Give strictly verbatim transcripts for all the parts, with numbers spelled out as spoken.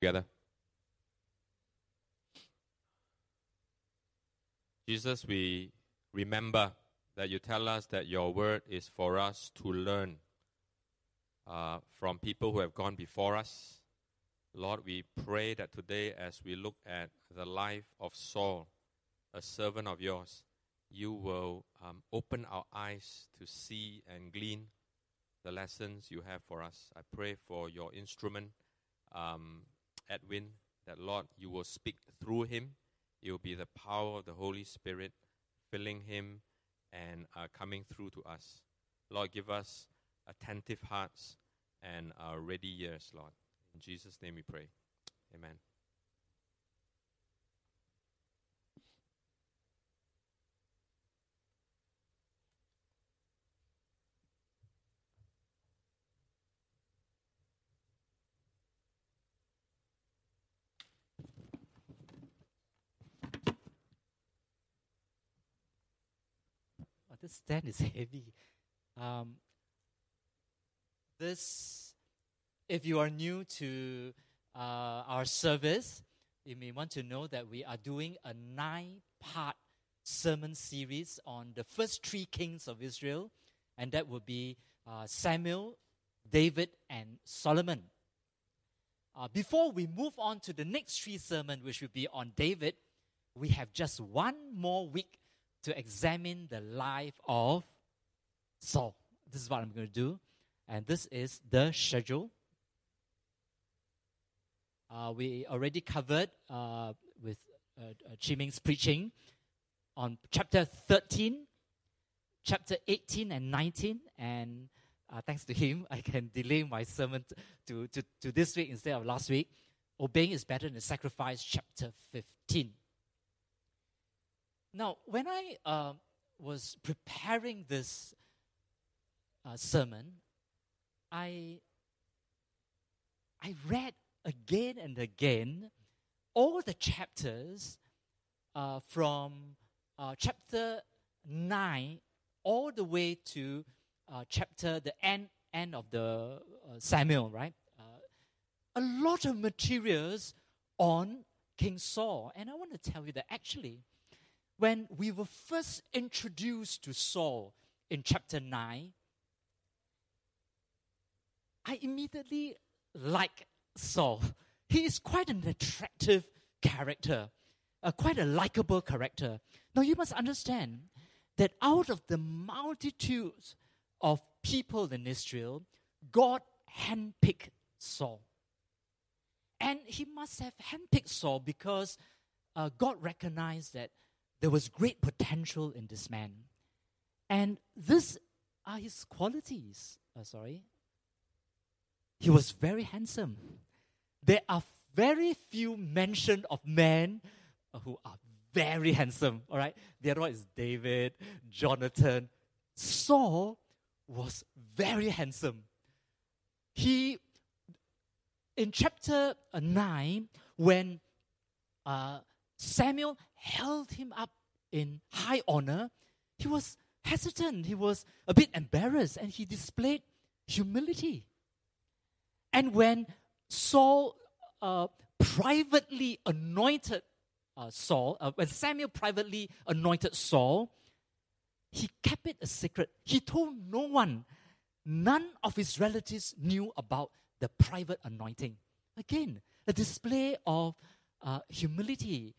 together. Jesus, we remember that you tell us that your word is for us to learn uh, from people who have gone before us. Lord, we pray that today as we look at the life of Saul, a servant of yours, you will um, open our eyes to see and glean the lessons you have for us. I pray for your instrument, um, Edwin, that, Lord, you will speak through him. It will be the power of the Holy Spirit filling him and uh, coming through to us. Lord, give us attentive hearts and uh, ready ears, Lord. In Jesus' name we pray. Amen. Oh, this stand is heavy. Um, this... If you are new to uh, our service, you may want to know that we are doing a nine-part sermon series on the first three kings of Israel, and that would be uh, Samuel, David, and Solomon. Uh, before we move on to the next three sermons, which will be on David, we have just one more week to examine the life of Saul. This is what I'm going to do, and this is the schedule. Uh, we already covered uh, with uh, uh, Qi Ming's preaching on chapter thirteen, chapter eighteen and nineteen. And uh, thanks to him, I can delay my sermon t- to, to, to this week instead of last week. Obeying is better than sacrifice, chapter fifteen. Now, when I uh, was preparing this uh, sermon, I I read again and again, all the chapters uh, from uh, chapter nine all the way to uh, chapter the end end of the uh, Samuel, right? Uh, a lot of materials on King Saul, and I want to tell you that actually, when we were first introduced to Saul in chapter nine, I immediately like. Saul. He is quite an attractive character, uh, quite a likable character. Now you must understand that out of the multitudes of people in Israel, God handpicked Saul. And he must have handpicked Saul because uh, God recognized that there was great potential in this man. And these are his qualities. Uh, sorry. He was very handsome. There are very few mention of men who are very handsome, all right? The other one is David, Jonathan. Saul was very handsome. He, in chapter nine, when uh, Samuel held him up in high honor, he was hesitant, he was a bit embarrassed, and he displayed humility. And when Saul uh, privately anointed uh, Saul, uh, when Samuel privately anointed Saul, he kept it a secret. He told no one. None of his relatives knew about the private anointing. Again, a display of uh, humility.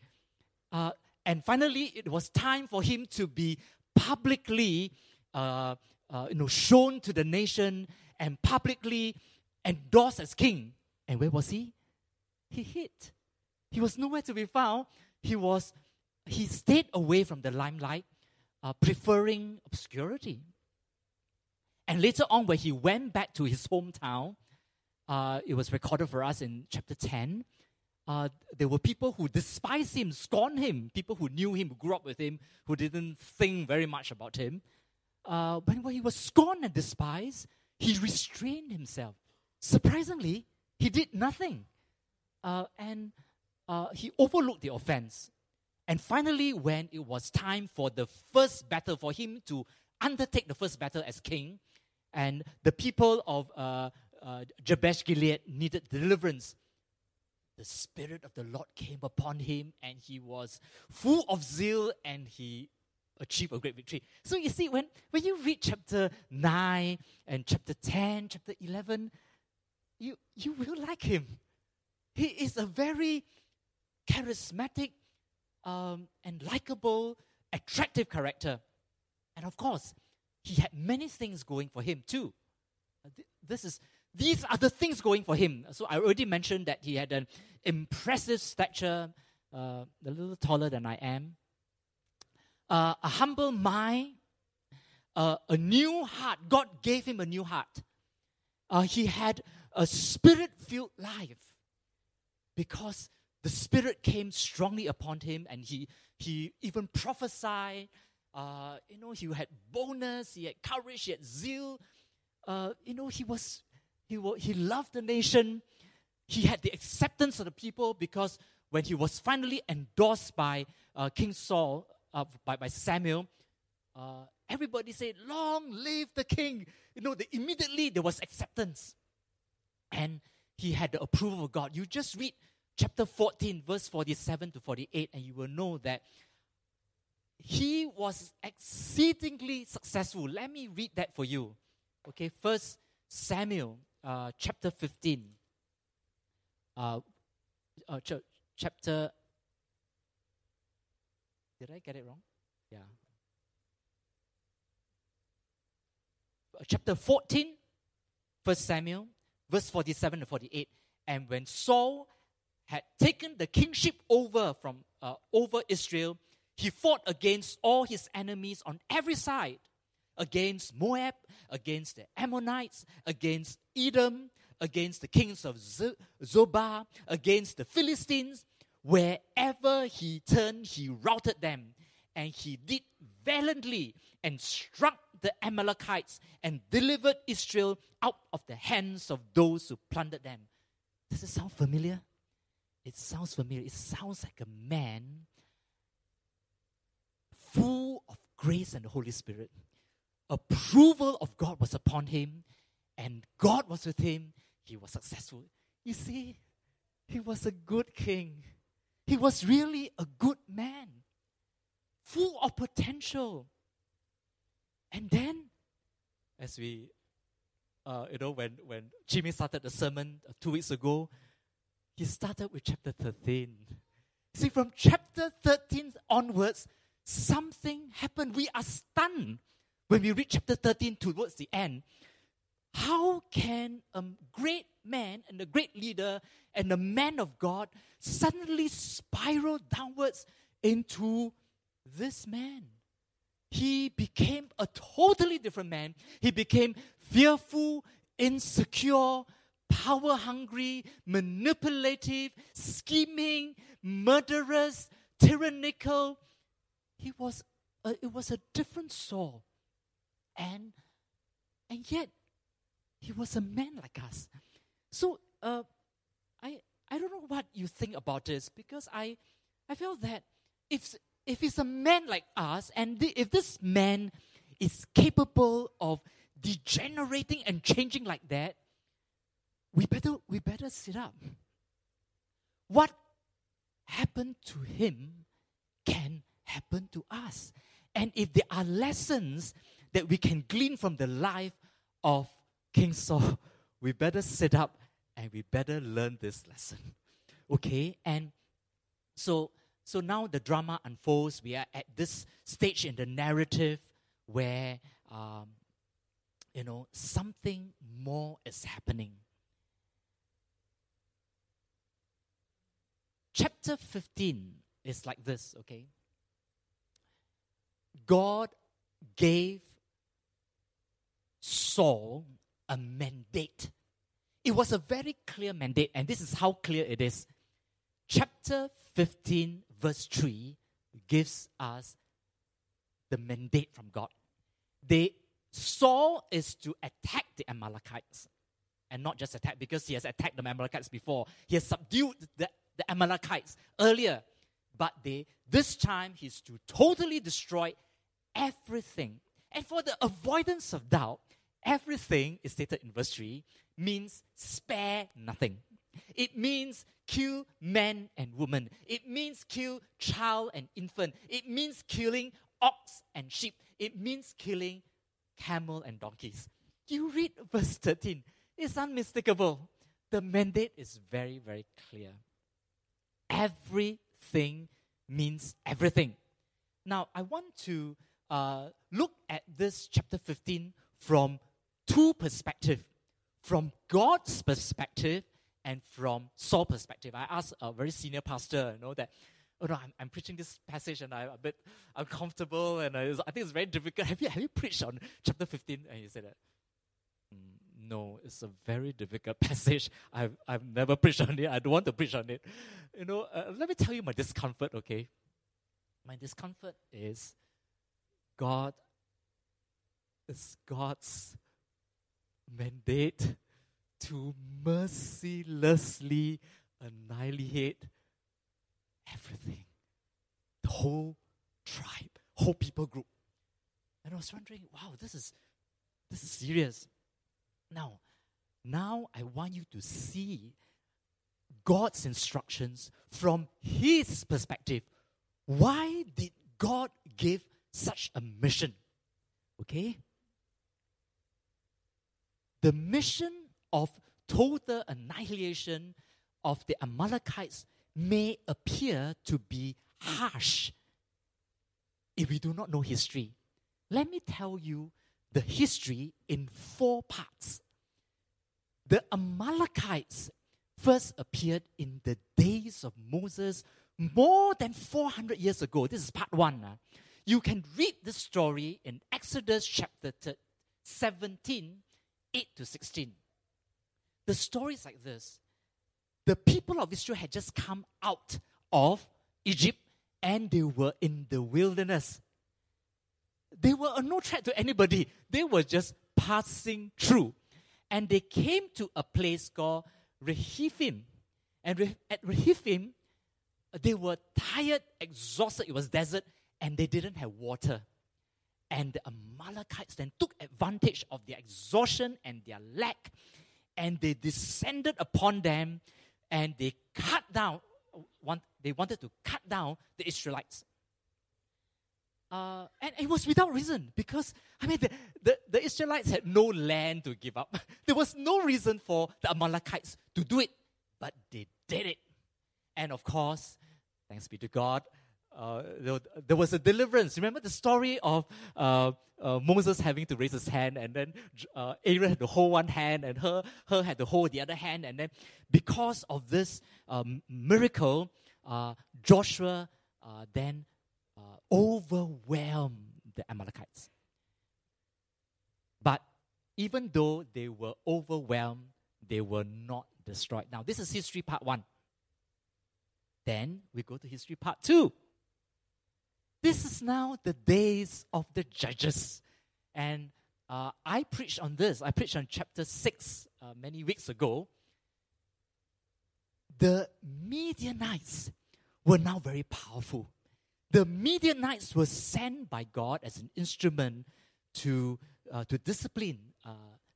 Uh, and finally, it was time for him to be publicly, uh, uh, you know, shown to the nation and publicly endorsed as king. And where was he? He hid. He was nowhere to be found. He was. He stayed away from the limelight, uh, preferring obscurity. And later on, when he went back to his hometown, uh, it was recorded for us in chapter ten, uh, there were people who despised him, scorned him, people who knew him, who grew up with him, who didn't think very much about him. Uh, but when he was scorned and despised, he restrained himself. Surprisingly, he did nothing, uh, and uh, he overlooked the offense. And finally, when it was time for the first battle, for him to undertake the first battle as king, and the people of uh, uh, Jabesh Gilead needed deliverance, the Spirit of the Lord came upon him, and he was full of zeal, and he achieved a great victory. So you see, when, when you read chapter nine and chapter ten, chapter eleven, you, you will like him. He is a very charismatic um, and likable, attractive character. And of course, he had many things going for him too. This is These are the things going for him. So I already mentioned that he had an impressive stature, uh, a little taller than I am, uh, a humble mind, uh, a new heart. God gave him a new heart. Uh, he had a Spirit-filled life because the Spirit came strongly upon him, and he he even prophesied. Uh, you know, he had boldness, he had courage, he had zeal. Uh, you know, he was... He, he loved the nation. He had the acceptance of the people because when he was finally endorsed by uh, King Saul, uh, by, by Samuel, uh, everybody said, "Long live the king." You know, the, immediately there was acceptance. And he had the approval of God. You just read chapter fourteen, verse forty-seven to forty-eight, and you will know that he was exceedingly successful. Let me read that for you. Okay, First Samuel. Uh, chapter fifteen, uh, uh, ch- chapter, did I get it wrong? Yeah. Uh, chapter fourteen, First Samuel, verse forty-seven to forty-eight. And when Saul had taken the kingship over from uh, over Israel, he fought against all his enemies on every side. Against Moab, against the Ammonites, against Edom, against the kings of Z- Zobah, against the Philistines. Wherever he turned, he routed them. And he did valiantly and struck the Amalekites and delivered Israel out of the hands of those who plundered them. Does it sound familiar? It sounds familiar. It sounds like a man full of grace and the Holy Spirit. Approval of God was upon him, and God was with him. He was successful. You see, he was a good king. He was really a good man, full of potential. And then, as we, uh, you know, when, when Jimmy started the sermon two weeks ago, he started with chapter thirteen. See, from chapter thirteen onwards, something happened. We are stunned. When we read chapter thirteen towards the end, how can a great man and a great leader and a man of God suddenly spiral downwards into this man? He became a totally different man. He became fearful, insecure, power-hungry, manipulative, scheming, murderous, tyrannical. He was a, it was a different Saul. And and yet, he was a man like us. So, uh, I I don't know what you think about this, because I I felt that if if he's a man like us, and the, if this man is capable of degenerating and changing like that, we better we better sit up. What happened to him can happen to us, and if there are lessons that we can glean from the life of King Saul, we better sit up and we better learn this lesson. Okay, and so so now the drama unfolds. We are at this stage in the narrative where, um, you know, something more is happening. Chapter fifteen is like this, okay? God gave Saul a mandate. It was a very clear mandate, and this is how clear it is. Chapter fifteen, verse three, gives us the mandate from God. They, Saul is to attack the Amalekites, and not just attack, because he has attacked the Amalekites before. He has subdued the, the Amalekites earlier, but they, this time he's to totally destroy everything. And for the avoidance of doubt, everything is stated in verse three, means spare nothing. It means kill man and woman. It means kill child and infant. It means killing ox and sheep. It means killing camel and donkeys. You read verse thirteen. It's unmistakable. The mandate is very, very clear. Everything means everything. Now, I want to uh, look at this chapter fifteen from two perspectives. From God's perspective and from Saul's perspective. I asked a very senior pastor, you know, that, oh no, I'm, I'm preaching this passage and I'm a bit uncomfortable and I, was, I think it's very difficult. Have you, have you preached on chapter fifteen? And he said that, mm, no, it's a very difficult passage. I've, I've never preached on it. I don't want to preach on it. You know, uh, let me tell you my discomfort, okay? My discomfort is God is God's mandate to mercilessly annihilate everything. The whole tribe, whole people group. And I was wondering, wow, this is this is serious. Now, now I want you to see God's instructions from His perspective. Why did God give such a mission? Okay? The mission of total annihilation of the Amalekites may appear to be harsh if we do not know history. Let me tell you the history in four parts. The Amalekites first appeared in the days of Moses more than four hundred years ago. This is part one. Uh. You can read this story in Exodus chapter seventeen, eight to sixteen. The story is like this. The people of Israel had just come out of Egypt and they were in the wilderness. They were no threat to anybody. They were just passing through. And they came to a place called Rephidim. And at Rephidim, they were tired, exhausted. It was desert and they didn't have water. And the Amalekites then took advantage of their exhaustion and their lack, and they descended upon them, and they cut down. One, they wanted to cut down the Israelites, uh, and it was without reason because I mean the, the, the Israelites had no land to give up. There was no reason for the Amalekites to do it, but they did it. And of course, thanks be to God. Uh, there, there was a deliverance. Remember the story of uh, uh, Moses having to raise his hand, and then uh, Aaron had to hold one hand, and her, her had to hold the other hand. And then because of this um, miracle, uh, Joshua uh, then uh, overwhelmed the Amalekites. But even though they were overwhelmed, they were not destroyed. Now, this is history part one. Then we go to history part two. This is now the days of the judges. And uh, I preached on this. I preached on chapter six uh, many weeks ago. The Midianites were now very powerful. The Midianites were sent by God as an instrument to, uh, to discipline uh,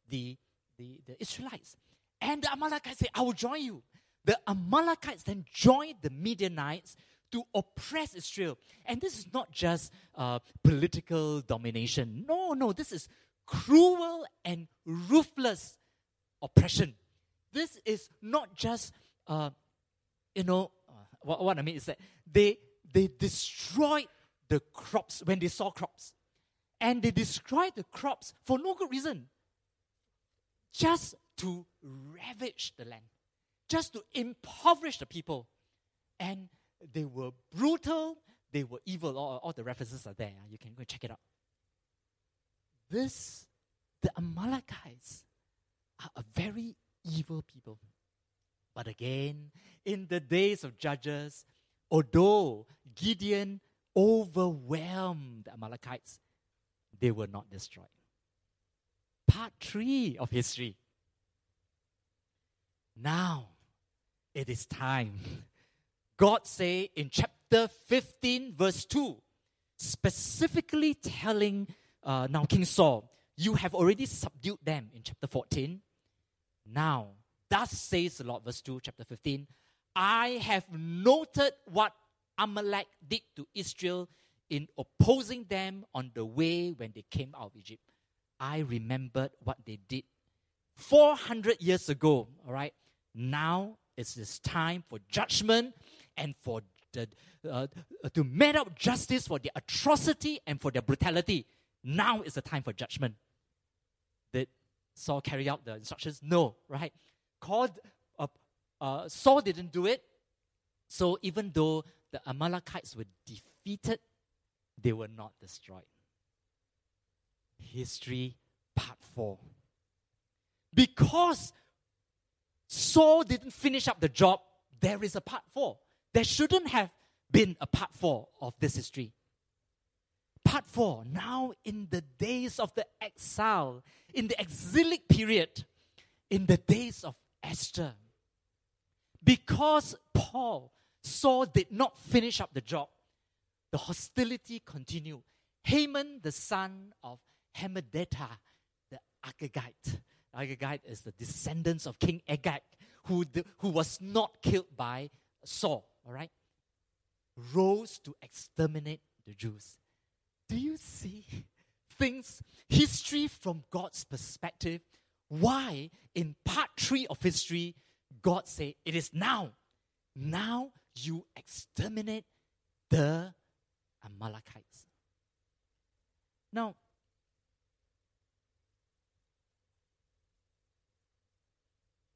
the, the, the Israelites. And the Amalekites said, I will join you. The Amalekites then joined the Midianites to oppress Israel. And this is not just uh, political domination. No, no, this is cruel and ruthless oppression. This is not just, uh, you know, uh, what, what I mean is that they, they destroyed the crops when they saw crops. And they destroyed the crops for no good reason. Just to ravage the land. Just to impoverish the people. And they were brutal, they were evil. All, all the references are there. You can go and check it out. This, the Amalekites are a very evil people. But again, in the days of judges, although Gideon overwhelmed the Amalekites, they were not destroyed. Part three of history. Now, it is time. God say in chapter fifteen, verse two, specifically telling uh, now King Saul, you have already subdued them in chapter fourteen. Now, thus says the Lord, verse two, chapter fifteen, I have noted what Amalek did to Israel in opposing them on the way when they came out of Egypt. I remembered what they did four hundred years ago, all right? Now it's this time for judgment and for the, uh, to mete out justice for their atrocity and for their brutality. Now is the time for judgment. Did Saul carry out the instructions? No, right? Called, uh, uh, Saul didn't do it. So even though the Amalekites were defeated, they were not destroyed. History part four. Because Saul didn't finish up the job, there is a part four. There shouldn't have been a part four of this history. Part four, now in the days of the exile, in the exilic period, in the days of Esther. Because Paul, Saul did not finish up the job, the hostility continued. Haman, the son of Hammedatha, the Agagite. Agagite is the descendants of King Agag, who, the, who was not killed by Saul, all right? Rose to exterminate the Jews. Do you see things, history from God's perspective? Why in part three of history, God said, it is now. Now you exterminate the Amalekites. Now,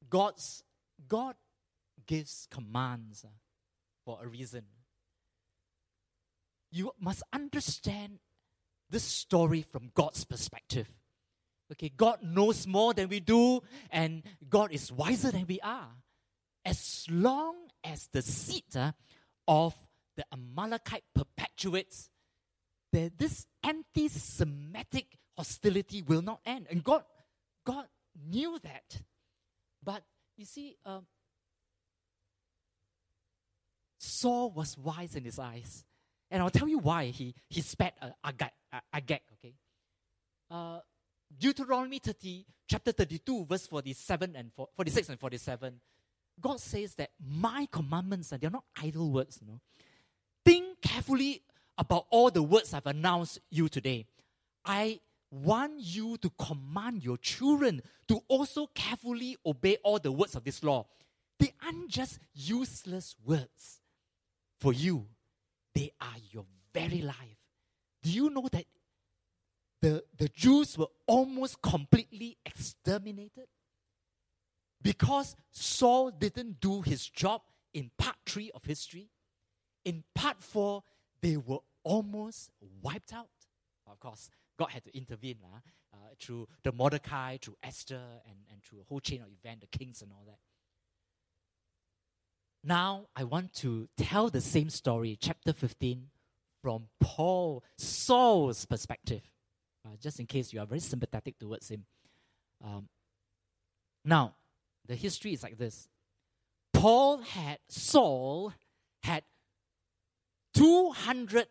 God's, God gives commands for a reason. You must understand this story from God's perspective. Okay, God knows more than we do, and God is wiser than we are. As long as the seed uh, of the Amalekite perpetuates, that this anti-Semitic hostility will not end. And God, God knew that. But you see, um, Saul was wise in his eyes. And I'll tell you why he, he spared uh, Agag, uh, Agag. Okay? Uh, Deuteronomy thirty, chapter thirty-two, verse forty-seven and for, forty-six and forty-seven. God says that my commandments, and they're not idle words, you know. Think carefully about all the words I've announced you today. I want you to command your children to also carefully obey all the words of this law. They aren't just useless words for you. They are your very life. Do you know that the, the Jews were almost completely exterminated? Because Saul didn't do his job in part three of history, in part four, they were almost wiped out. Of course, God had to intervene uh, uh, through the Mordecai, through Esther, and, and through a whole chain of events, the kings and all that. Now, I want to tell the same story, chapter fifteen, from Paul, Saul's perspective, uh, just in case you are very sympathetic towards him. Um, now, the history is like this. Paul had, Saul had two hundred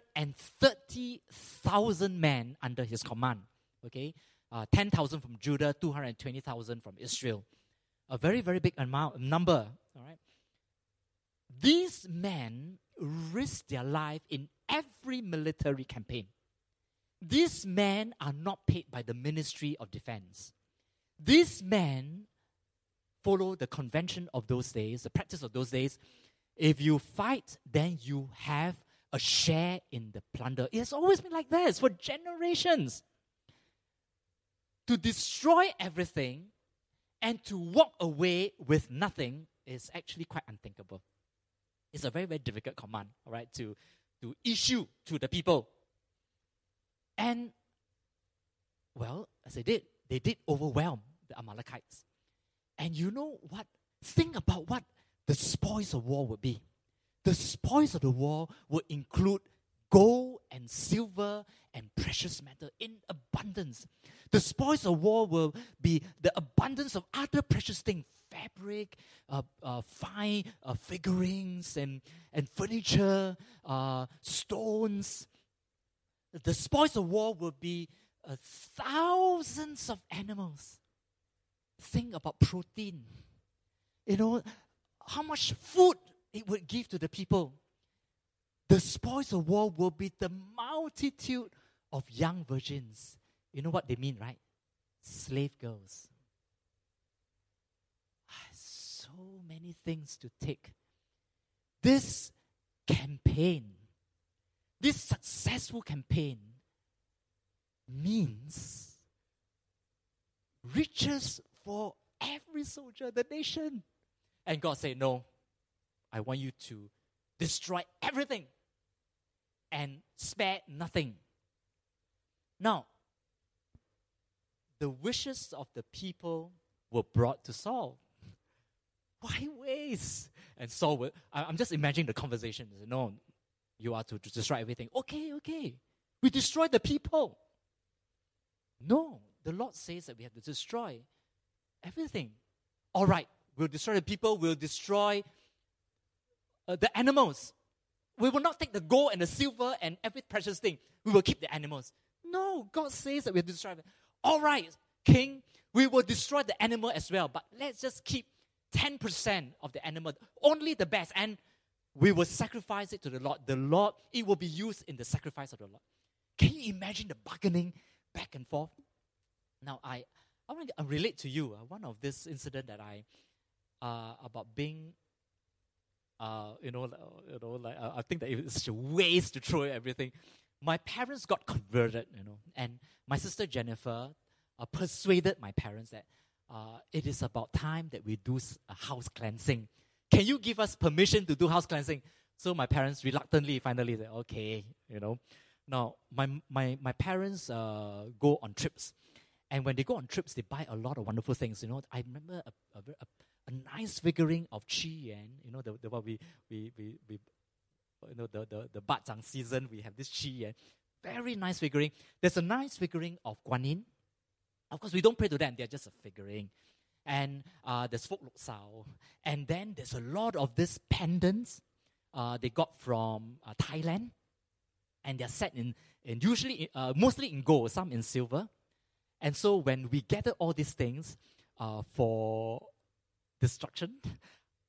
thirty thousand men under his command. Okay, uh, ten thousand from Judah, two hundred twenty thousand from Israel. A very, very big amount, number. All right. These men risked their life in every military campaign. These men are not paid by the Ministry of Defense. These men follow the convention of those days, the practice of those days. If you fight, then you have a share in the plunder. It has always been like this for generations. To destroy everything and to walk away with nothing is actually quite unthinkable. It's a very, very difficult command, all right, to, to issue to the people. And, well, as they did, they did overwhelm the Amalekites. And you know what? Think about what the spoils of war would be. The spoils of the war would include gold and silver and precious metal in abundance. The spoils of war will be the abundance of other precious things, fabric, uh, uh, fine uh, figurines and, and furniture, uh, stones. The spoils of war will be uh, thousands of animals. Think about protein. You know, how much food it would give to the people. The spoils of war will be the multitude of young virgins. You know what they mean, right? Slave girls. So many things to take. This campaign, this successful campaign, means riches for every soldier, the nation. And God said, no, I want you to destroy everything and spare nothing. Now, the wishes of the people were brought to Saul. Why waste? And Saul would, I'm just imagining the conversation. No, you are to destroy everything. Okay, okay. We destroy the people. No, the Lord says that we have to destroy everything. All right, we'll destroy the people. We'll destroy uh, the animals. We will not take the gold and the silver and every precious thing. We will keep the animals. No, God says that we have to destroy them. All right, King, we will destroy the animal as well, but let's just keep ten percent of the animal, only the best, and we will sacrifice it to the Lord. The Lord, it will be used in the sacrifice of the Lord. Can you imagine the bargaining back and forth? Now, I I want to relate to you uh, one of this incident that I uh, about being, uh, you know, you know, like uh, I think that it's such a waste to throw everything. My parents got converted, you know, and my sister Jennifer uh, persuaded my parents that. Uh, it is about time that we do a house cleansing. Can you give us permission to do house cleansing? So my parents reluctantly finally said, okay, you know. Now, my my my parents uh, go on trips. And when they go on trips, they buy a lot of wonderful things, you know. I remember a, a, a, a nice figurine of Qi Yan, you know, the, the what we, we, we, we, you know, the, the, the Bak Zhang season, we have this Qi Yan. Very nice figurine. There's a nice figurine of Guan Yin. Of course, we don't pray to them. They're just a figurine. And uh, there's Folk Lok Sao. And then there's a lot of these pendants uh, they got from uh, Thailand. And they're set in, in usually, uh, mostly in gold, some in silver. And so when we gather all these things uh, for destruction,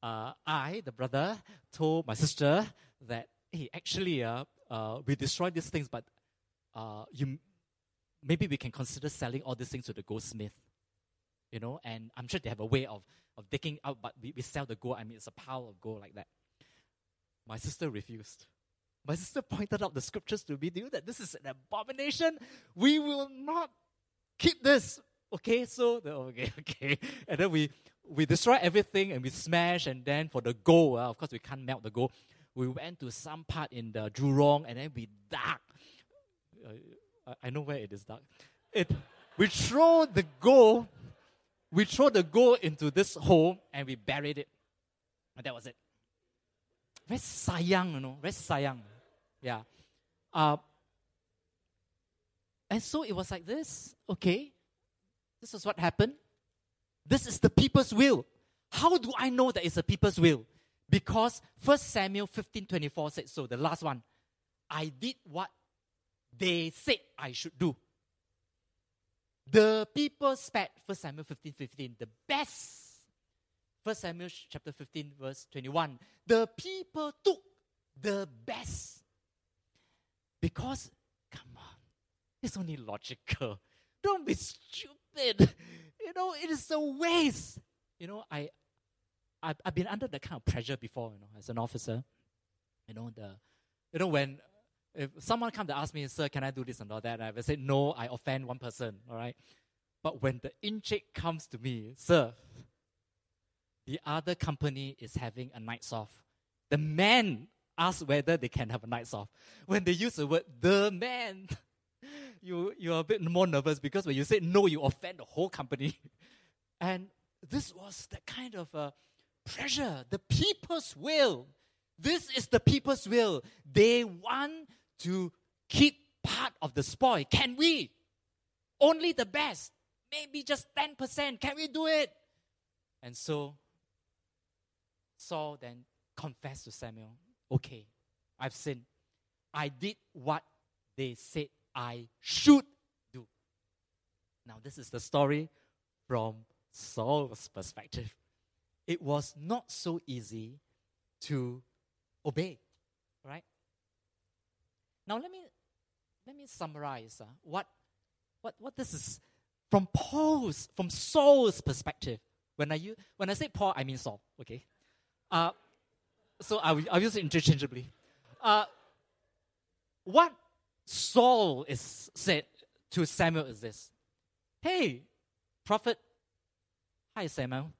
uh, I, the brother, told my sister that, hey, actually, uh, uh, we destroyed these things, but uh, you... maybe we can consider selling all these things to the goldsmith, you know, and I'm sure they have a way of, of digging out, but we, we sell the gold. I mean, it's a pile of gold like that. My sister refused. My sister pointed out the scriptures to me, do you that this is an abomination? We will not keep this. Okay, so, okay, okay. And then we, we destroy everything and we smash, and then for the gold, uh, of course, we can't melt the gold. We went to some part in the Jurong, and then we dug. Uh, I know where it is dark. It, we throw the gold, we throw the gold into this hole and we buried it. And that was it. Very sayang, you know, very sayang. Yeah. Uh, and so it was like this. Okay, this is what happened. This is the people's will. How do I know that it's the people's will? Because First Samuel fifteen twenty-four said so, the last one. I did what they said I should do. The people spared, First Samuel fifteen fifteen, the best. First Samuel chapter fifteen, verse twenty-one. The people took the best. Because, come on, it's only logical. Don't be stupid. You know, it is a waste. You know, I, I've, I've been under that kind of pressure before, you know, as an officer. You know, the, you know, when... if someone comes to ask me, sir, can I do this and all that? And I would say, no, I offend one person, all right? But when the Encik comes to me, sir, the other company is having a night's off. The man asks whether they can have a night's off. When they use the word, the man, you, you're a bit more nervous because when you say no, you offend the whole company. And this was the kind of uh, pressure, the people's will. This is the people's will. They want to keep part of the spoil. Can we? Only the best. Maybe just ten percent. Can we do it? And so Saul then confessed to Samuel, okay, I've sinned. I did what they said I should do. Now this is the story from Saul's perspective. It was not so easy to obey, right? Now let me let me summarize uh, what what what this is from Paul's from Saul's perspective. When I use, when I say Paul, I mean Saul. Okay, uh, so I will I use it interchangeably. Uh, what Saul is said to Samuel is this: "Hey, prophet, hi Samuel.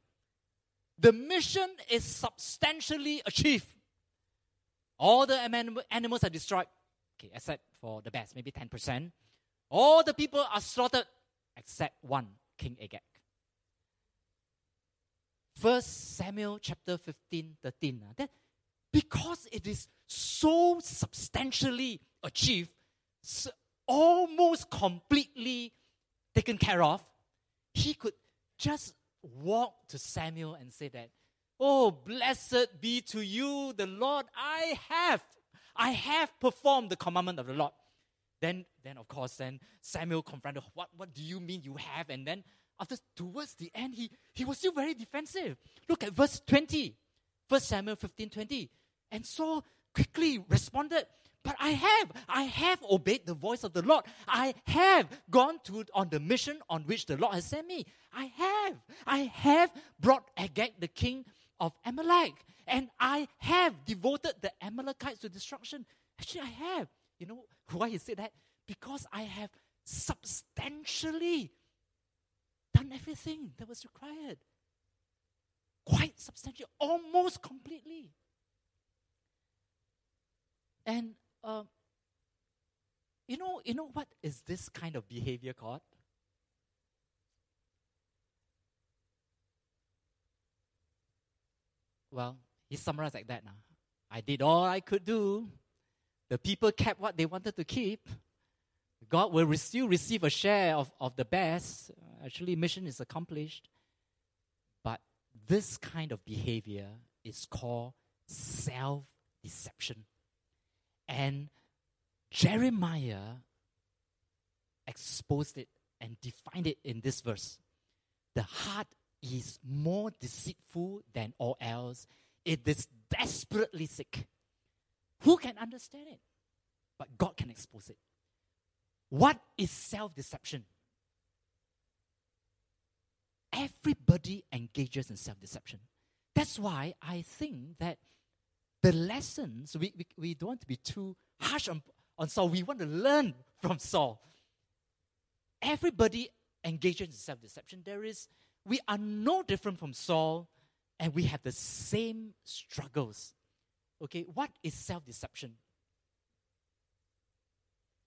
The mission is substantially achieved. All the animals are destroyed, okay, except for the best, maybe ten percent. All the people are slaughtered, except one, King Agag." First Samuel chapter fifteen, thirteen. That because it is so substantially achieved, so almost completely taken care of, he could just walk to Samuel and say that, "Oh, blessed be to you, the Lord. I have, I have performed the commandment of the Lord." Then, then of course, then Samuel confronted, what, what do you mean you have? And then after, towards the end, he, he was still very defensive. Look at verse twenty, First Samuel fifteen, twenty. And Saul quickly responded, "But I have, I have obeyed the voice of the Lord. I have gone to on the mission on which the Lord has sent me. I have, I have brought Agag, the king of Amalek, and I have devoted the Amalekites to destruction." Actually, I have. You know why he said that? Because I have substantially done everything that was required. Quite substantially, almost completely. And Um, you know, you know what is this kind of behavior called? Well, he summarized like that now. I did all I could do. The people kept what they wanted to keep. God will re- still receive a share of, of the best. Actually, mission is accomplished. But this kind of behavior is called self-deception. And Jeremiah exposed it and defined it in this verse. The heart is more deceitful than all else. It is desperately sick. Who can understand it? But God can expose it. What is self-deception? Everybody engages in self-deception. That's why I think that the lessons, we, we, we don't want to be too harsh on, on Saul. We want to learn from Saul. Everybody engages in self-deception. There is, we are no different from Saul, and we have the same struggles. Okay, what is self-deception?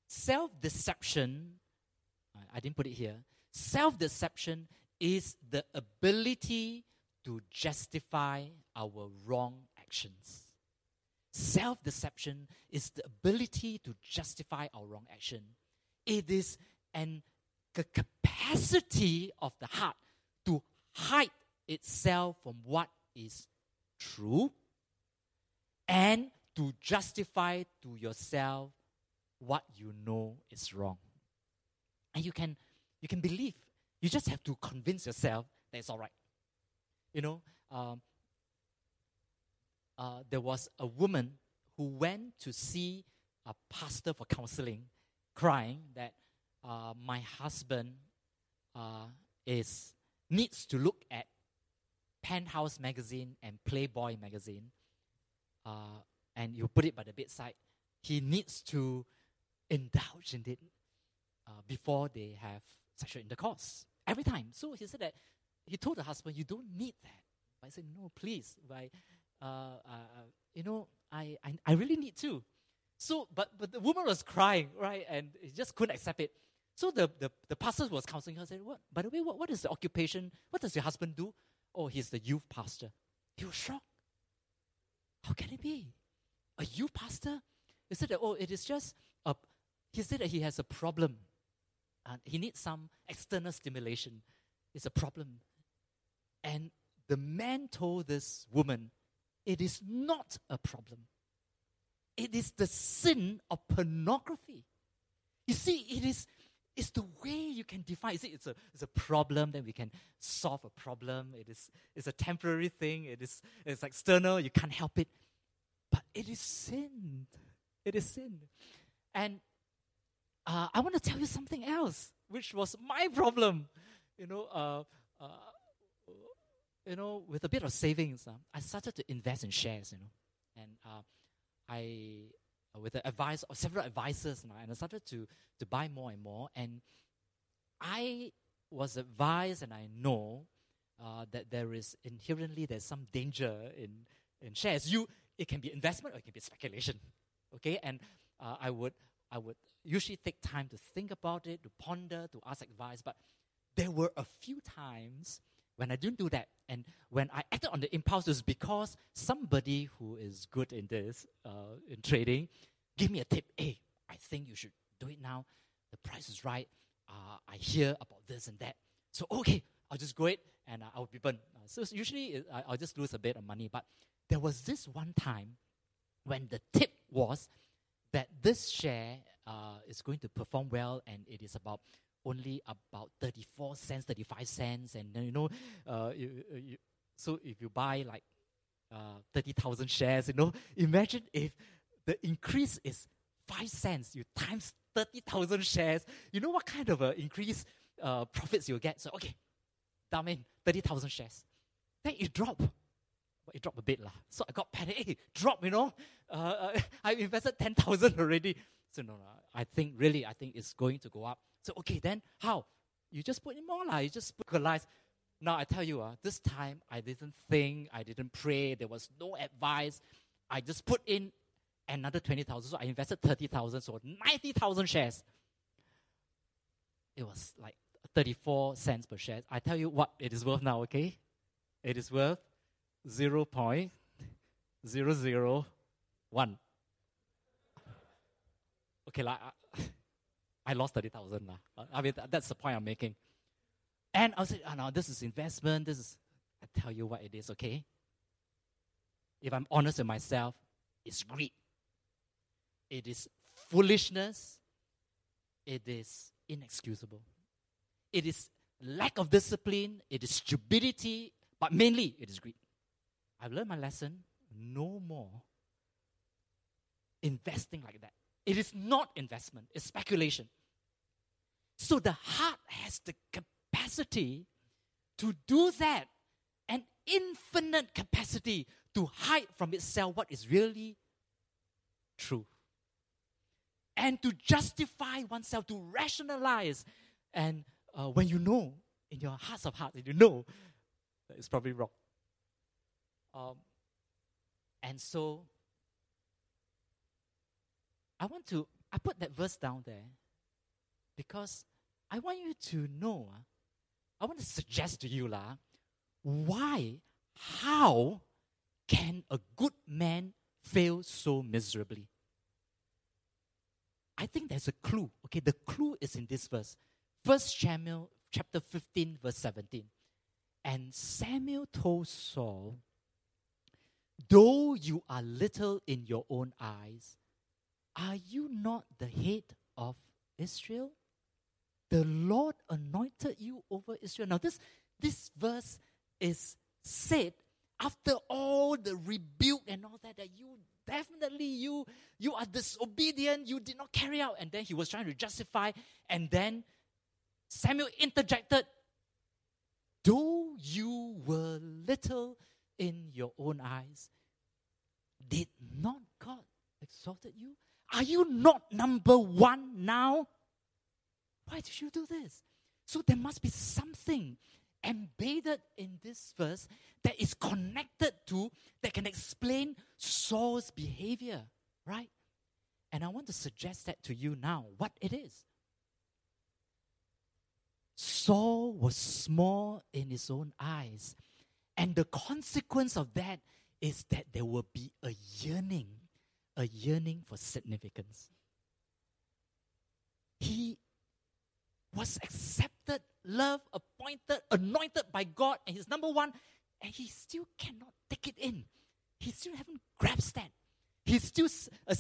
Self-deception, I didn't put it here. Self-deception is the ability to justify our wrong actions. Self-deception is the ability to justify our wrong action. It is an, a capacity of the heart to hide itself from what is true and to justify to yourself what you know is wrong. And you can, you can believe. You just have to convince yourself that it's all right. You know, um, Uh, there was a woman who went to see a pastor for counseling, crying that uh, my husband uh, is needs to look at Penthouse magazine and Playboy magazine, uh, and you put it by the bedside. He needs to indulge in it uh, before they have sexual intercourse every time. So he said that he told the husband, "You don't need that." But I said, "No, please, why?" Uh, uh, you know, I, I I really need to. So, but but the woman was crying, right? And he just couldn't accept it. So the, the, the pastor was counseling her, said, "What? By the way, what, what is the occupation? What does your husband do?" "Oh, he's the youth pastor." He was shocked. How can it be? A youth pastor? He said that, oh, it is just, a, he said that he has a problem. Uh, he needs some external stimulation. It's a problem. And the man told this woman, "It is not a problem. It is the sin of pornography." You see, it is it's the way you can define. You see, it's a it's a problem that we can solve a problem. It is it's a temporary thing. It is it's external. You can't help it. it is sin. It is sin. And uh, I want to tell you something else, which was my problem. You know, uh, uh, you know, with a bit of savings, uh, I started to invest in shares. You know, and uh, I, uh, with the advice of several advisors, and I started to to buy more and more. And I was advised, and I know uh, that there is inherently there's some danger in in shares. You, it can be investment or it can be speculation. Okay, and uh, I would I would usually take time to think about it, to ponder, to ask advice, but there were a few times when I didn't do that, and when I acted on the impulse, it was because somebody who is good in this, uh, in trading, gave me a tip. Hey, I think you should do it now. The price is right. Uh, I hear about this and that. So, okay, I'll just go it, and uh, I'll be burned. Uh, so usually, it, I'll just lose a bit of money. But there was this one time when the tip was that this share uh, is going to perform well, and it is about... only about thirty-four cents, thirty-five cents, and you know, uh, you, you, so if you buy like uh, thirty thousand shares, you know, imagine if the increase is five cents, you times thirty thousand shares, you know what kind of uh, increase uh, profits you'll get. So, okay, down in thirty thousand shares. Then it dropped. Well, it dropped a bit. lah. So I got panicked. Hey, drop, you know. Uh, I've invested ten thousand already. So no, no, I think really, I think it's going to go up. So, okay, then how? You just put in more, lah. You just realize. Now, I tell you, uh, this time I didn't think, I didn't pray, there was no advice. I just put in another twenty thousand, so I invested thirty thousand, so ninety thousand shares. It was like thirty-four cents per share. I tell you what it is worth now, okay? It is worth zero point zero zero one. Okay, like... Uh, I lost thirty thousand. Uh. I mean, th- that's the point I'm making. And I said, oh, no, this is investment. This is, I tell you what it is, okay? If I'm honest with myself, it's greed. It is foolishness. It is inexcusable. It is lack of discipline. It is stupidity. But mainly, it is greed. I've learned my lesson. No more investing like that. It is not investment. It's speculation. So the heart has the capacity to do that, an infinite capacity to hide from itself what is really true and to justify oneself, to rationalize. And uh, when you know, in your hearts of hearts, you know that it's probably wrong. Um, and so... I want to, I put that verse down there because I want you to know, uh, I want to suggest to you, lah, why, how can a good man fail so miserably? I think there's a clue. Okay, the clue is in this verse. First Samuel chapter fifteen, verse seventeen. And Samuel told Saul, though you are little in your own eyes, are you not the head of Israel? The Lord anointed you over Israel. Now, this, this verse is said after all the rebuke and all that, that you definitely, you, you are disobedient, you did not carry out. And then he was trying to justify. And then Samuel interjected, though you were little in your own eyes, did not God exalted you? Are you not number one now? Why did you do this? So there must be something embedded in this verse that is connected to, that can explain Saul's behavior, right? And I want to suggest that to you now, what it is. Saul was small in his own eyes, and the consequence of that is that there will be a yearning a yearning for significance. He was accepted, loved, appointed, anointed by God, and he's number one, and he still cannot take it in. He still haven't grasped that. He's still a,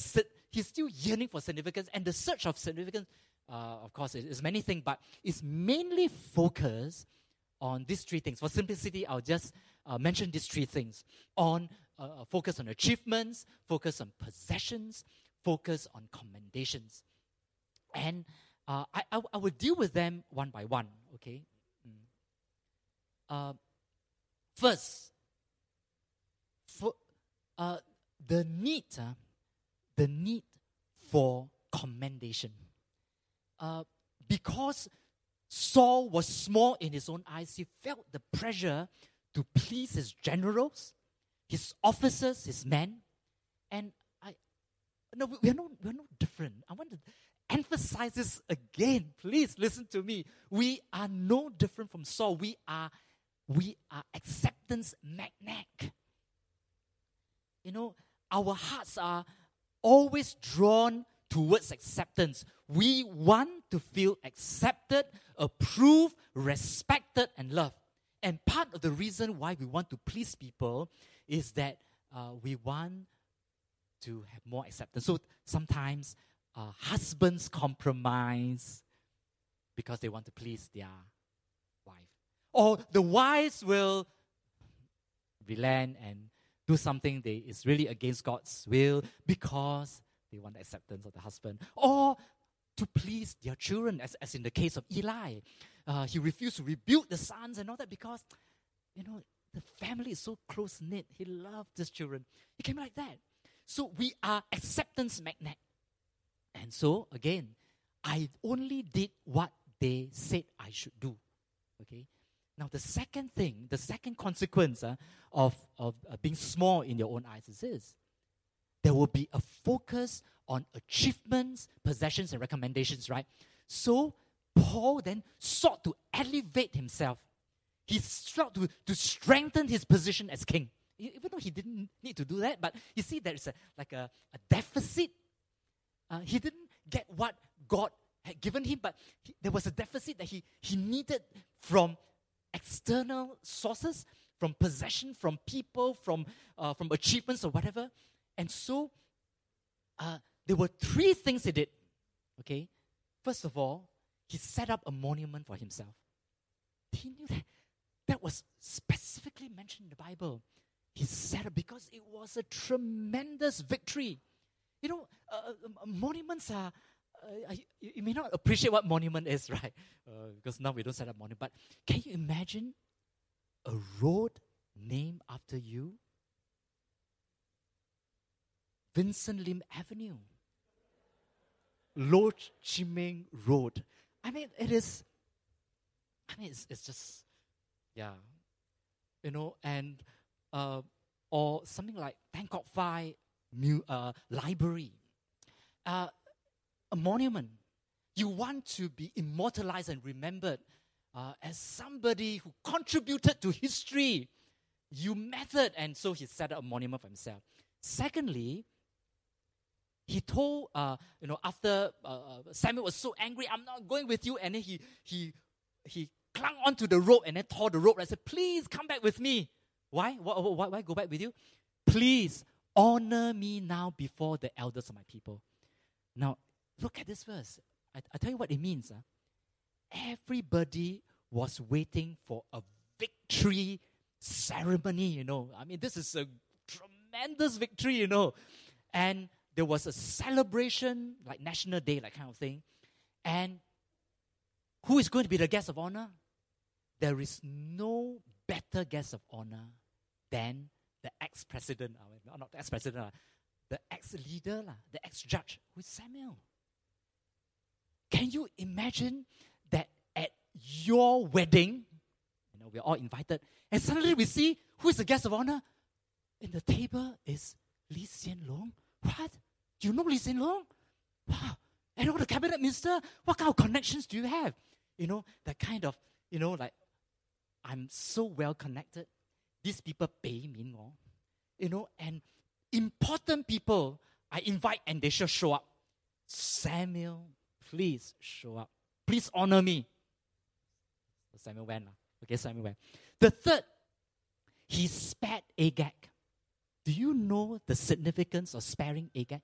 he's still yearning for significance, and the search of significance, uh, of course, is many things, but it's mainly focused on these three things. For simplicity, I'll just uh, mention these three things. On uh, focus on achievements, focus on possessions, focus on commendations. And uh, I, I, I will deal with them one by one, okay? Uh, first, for, uh, the need, uh, the need for commendation. Uh, because Saul was small in his own eyes, he felt the pressure to please his generals, his officers, his men. And I, no, we are no, we are no different. I want to emphasize this again. Please listen to me. We are no different from Saul. We are We are acceptance magnet. You know, our hearts are always drawn towards acceptance. We want to feel accepted, approved, respected, and loved. And part of the reason why we want to please people is that uh, we want to have more acceptance. So sometimes uh, husbands compromise because they want to please their wife. Or the wives will relent and do something that is really against God's will because they want the acceptance of the husband. Or to please their children, as, as in the case of Eli. Uh, he refused to rebuke the sons and all that because, you know, the family is so close-knit. He loved his children. He came like that. So we are acceptance magnet. And so, again, I only did what they said I should do. Okay? Now, the second thing, the second consequence uh, of, of uh, being small in your own eyes is this. There will be a focus on achievements, possessions, and recommendations, right? So, Paul then sought to elevate himself. He sought to, to strengthen his position as king. Even though he didn't need to do that, but you see there is a, like a, a deficit. Uh, he didn't get what God had given him, but he, there was a deficit that he, he needed from external sources, from possession, from people, from uh, from achievements or whatever. And so, uh, there were three things he did. Okay, first of all, he set up a monument for himself. He knew that that was specifically mentioned in the Bible. He set up because it was a tremendous victory. You know, uh, uh, monuments are. Uh, you, you may not appreciate what monument is, right? Uh, because now we don't set up monument. But can you imagine a road named after you? Vincent Lim Avenue. Lo Chi Minh Road. I mean, it is, I mean, it's, it's just, yeah. You know, and, uh, or something like Bangkok Fai uh, Library. Uh, A monument. You want to be immortalized and remembered uh, as somebody who contributed to history. You mattered, and so he set up a monument for himself. Secondly, he told, uh, you know, after uh, Samuel was so angry, "I'm not going with you," and then he he he clung onto the rope and then tore the rope. And I said, "Please come back with me." Why? Why? Why? Why go back with you? "Please honor me now before the elders of my people." Now. Look at this verse. I, I tell you what it means. Huh? Everybody was waiting for a victory ceremony, you know. I mean, this is a tremendous victory, you know. And there was a celebration, like National Day, like kind of thing. And who is going to be the guest of honor? There is no better guest of honor than the ex-president. Uh, not the ex-president, uh, the ex-leader, uh, the ex-judge, who is Samuel. Can you imagine that at your wedding, you know, we're all invited, and suddenly we see who is the guest of honor? In the table is Lee Hsien Loong. What? You know Lee Hsien Loong? Wow. And all the cabinet minister? What kind of connections do you have? You know, that kind of, you know, like, I'm so well connected. These people pay me more. You know, and important people I invite and they shall show up. Samuel, please show up. Please honor me. Samuel went. Okay, Samuel went. The third, he spared Agag. Do you know the significance of sparing Agag?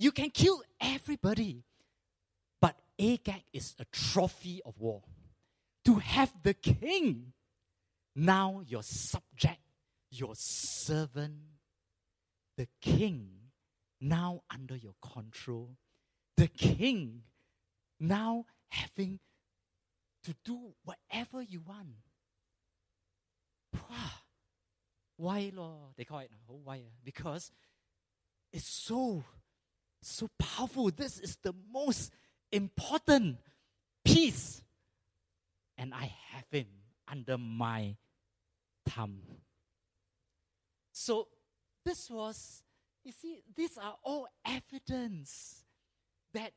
You can kill everybody, but Agag is a trophy of war. To have the king, now you're subject, your servant, the king, now under your control. The king now having to do whatever you want. Why, Lord? They call it oh, why? Because it's so, so powerful. This is the most important piece. And I have him under my thumb. So this was, you see, these are all evidence that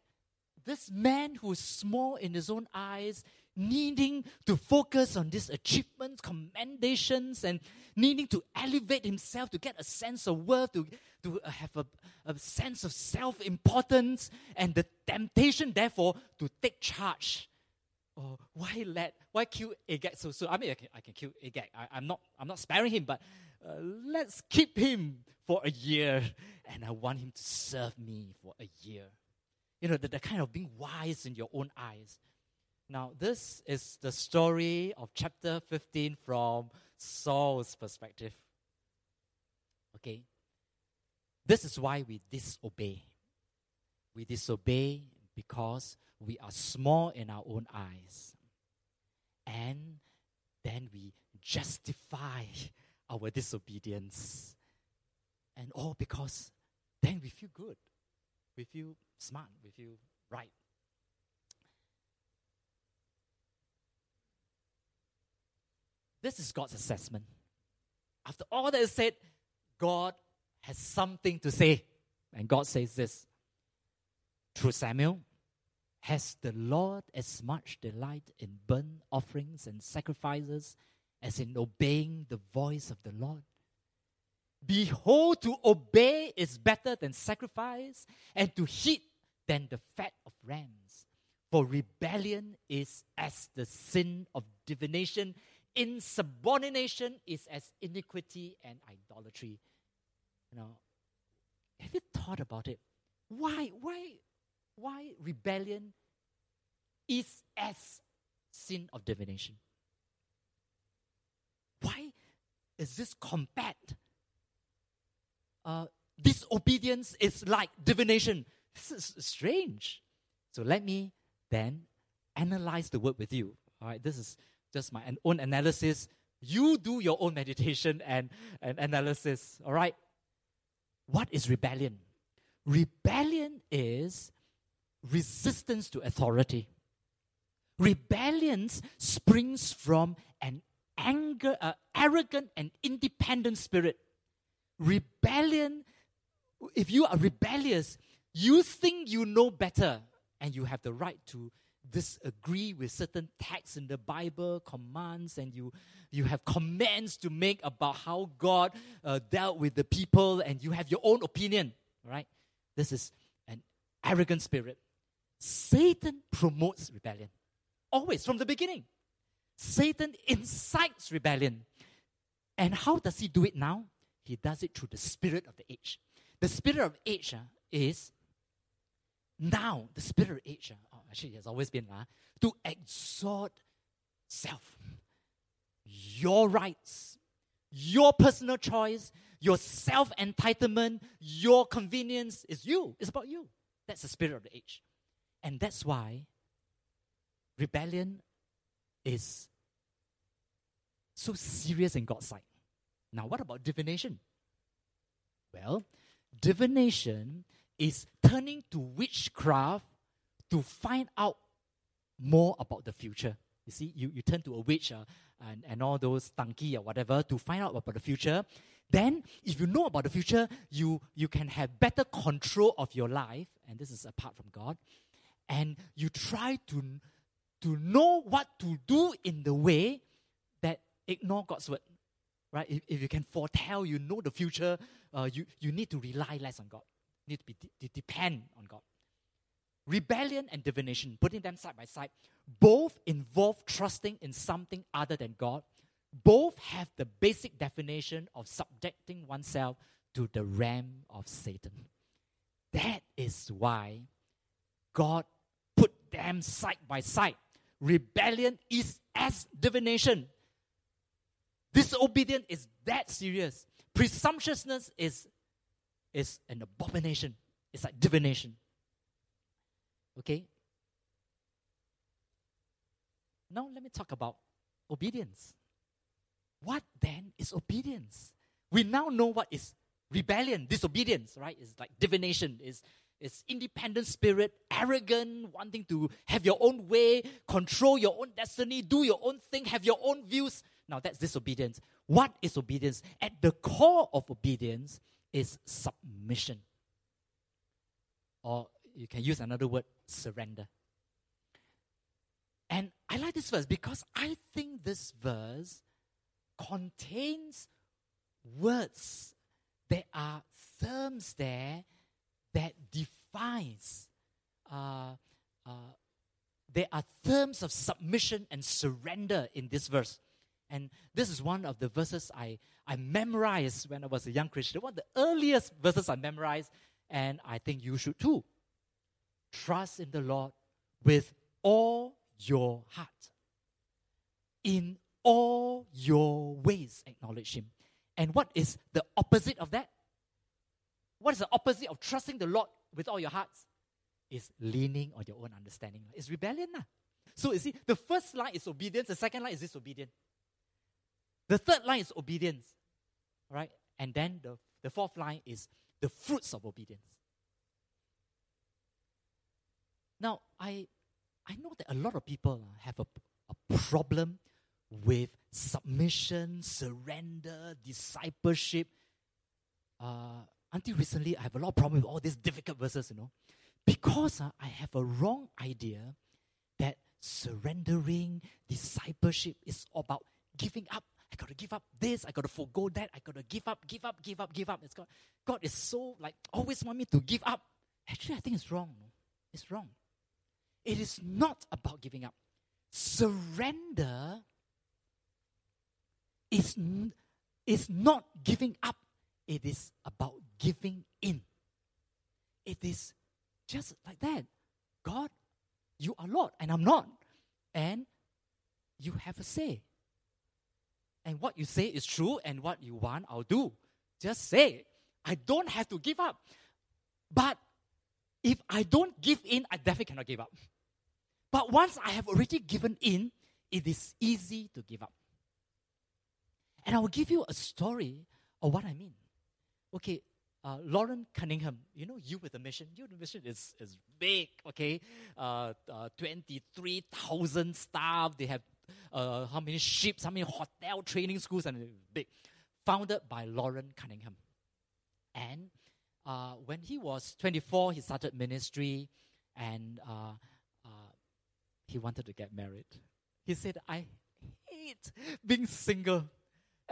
this man who is small in his own eyes, needing to focus on these achievements, commendations, and needing to elevate himself to get a sense of worth, to, to have a, a sense of self-importance, and the temptation, therefore, to take charge. Oh, why let why kill Agag so soon? I mean, I can, I can kill Agag. I, I'm not I'm not sparing him, but uh, let's keep him for a year, and I want him to serve me for a year. You know, the, the kind of being wise in your own eyes. Now, this is the story of chapter fifteen from Saul's perspective. Okay? This is why we disobey. We disobey because we are small in our own eyes. And then we justify our disobedience. And all because then we feel good. We feel smart. We feel right. This is God's assessment. After all that is said, God has something to say. And God says this, through Samuel, has the Lord as much delight in burnt offerings and sacrifices as in obeying the voice of the Lord? Behold, to obey is better than sacrifice, and to heed than the fat of rams. For rebellion is as the sin of divination, insubordination is as iniquity and idolatry. You know, have you thought about it? Why, why, why rebellion is as sin of divination? Why is this compared? Uh, disobedience is like divination. This is strange. So let me then analyze the word with you. All right, this is just my own analysis. You do your own meditation and, and analysis. All right. What is rebellion? Rebellion is resistance to authority. Rebellion springs from an anger, uh, arrogant and independent spirit. Rebellion, if you are rebellious, you think you know better and you have the right to disagree with certain texts in the Bible, commands, and you you have comments to make about how God uh, dealt with the people, and you have your own opinion, right? This is an arrogant spirit. Satan promotes rebellion. Always, from the beginning. Satan incites rebellion. And how does he do it now? He does it through the spirit of the age. The spirit of age uh, is now, the spirit of age, uh, oh, actually it has always been, uh, to exalt self. Your rights, your personal choice, your self-entitlement, your convenience is you. It's about you. That's the spirit of the age. And that's why rebellion is so serious in God's sight. Now, what about divination? Well, divination is turning to witchcraft to find out more about the future. You see, you, you turn to a witch uh, and, and all those tanki or whatever to find out about the future. Then, if you know about the future, you, you can have better control of your life, and this is apart from God, and you try to, to know what to do in the way that ignore God's word. Right? If, if you can foretell, you know the future, uh, you, you need to rely less on God. Need to be de- de- depend on God. Rebellion and divination, putting them side by side, both involve trusting in something other than God. Both have the basic definition of subjecting oneself to the realm of Satan. That is why God put them side by side. Rebellion is as divination. Disobedience is that serious. Presumptuousness is, is an abomination. It's like divination. Okay? Now let me talk about obedience. What then is obedience? We now know what is rebellion, disobedience, right? It's like divination. It's, it's independent spirit, arrogant, wanting to have your own way, control your own destiny, do your own thing, have your own views. Now that's disobedience. What is obedience? At the core of obedience is submission. Or you can use another word, surrender. And I like this verse because I think this verse contains words. There are terms there that defines. Uh, uh, there are terms of submission and surrender in this verse. And this is one of the verses I, I memorized when I was a young Christian. One of the earliest verses I memorized, and I think you should too. Trust in the Lord with all your heart. In all your ways, acknowledge Him. And what is the opposite of that? What is the opposite of trusting the Lord with all your hearts? It's leaning on your own understanding. It's rebellion. Nah. So you see, the first line is obedience. The second line is disobedience. The third line is obedience. Right? And then the, the fourth line is the fruits of obedience. Now, I, I know that a lot of people have a, a problem with submission, surrender, discipleship. Uh, until recently, I have a lot of problem with all these difficult verses, you know. Because uh, I have a wrong idea that surrendering, discipleship is about giving up. I got to give up this, I got to forego that, I got to give up, give up, give up, give up. It's God, God is so, like, always want me to give up. Actually, I think it's wrong. It's wrong. It is not about giving up. Surrender is, n- is not giving up. It is about giving in. It is just like that. God, you are Lord, and I'm not. And you have a say. And what you say is true, and what you want, I'll do. Just say, I don't have to give up. But if I don't give in, I definitely cannot give up. But once I have already given in, it is easy to give up. And I will give you a story of what I mean. Okay, uh, Loren Cunningham, you know You With a Mission. You With a Mission is, is big, okay? Uh, uh, twenty-three thousand staff. They have uh, how many ships, how many hotel training schools, and big. Founded by Loren Cunningham. And uh, when he was twenty-four, he started ministry, and uh, uh, he wanted to get married. He said, I hate being single.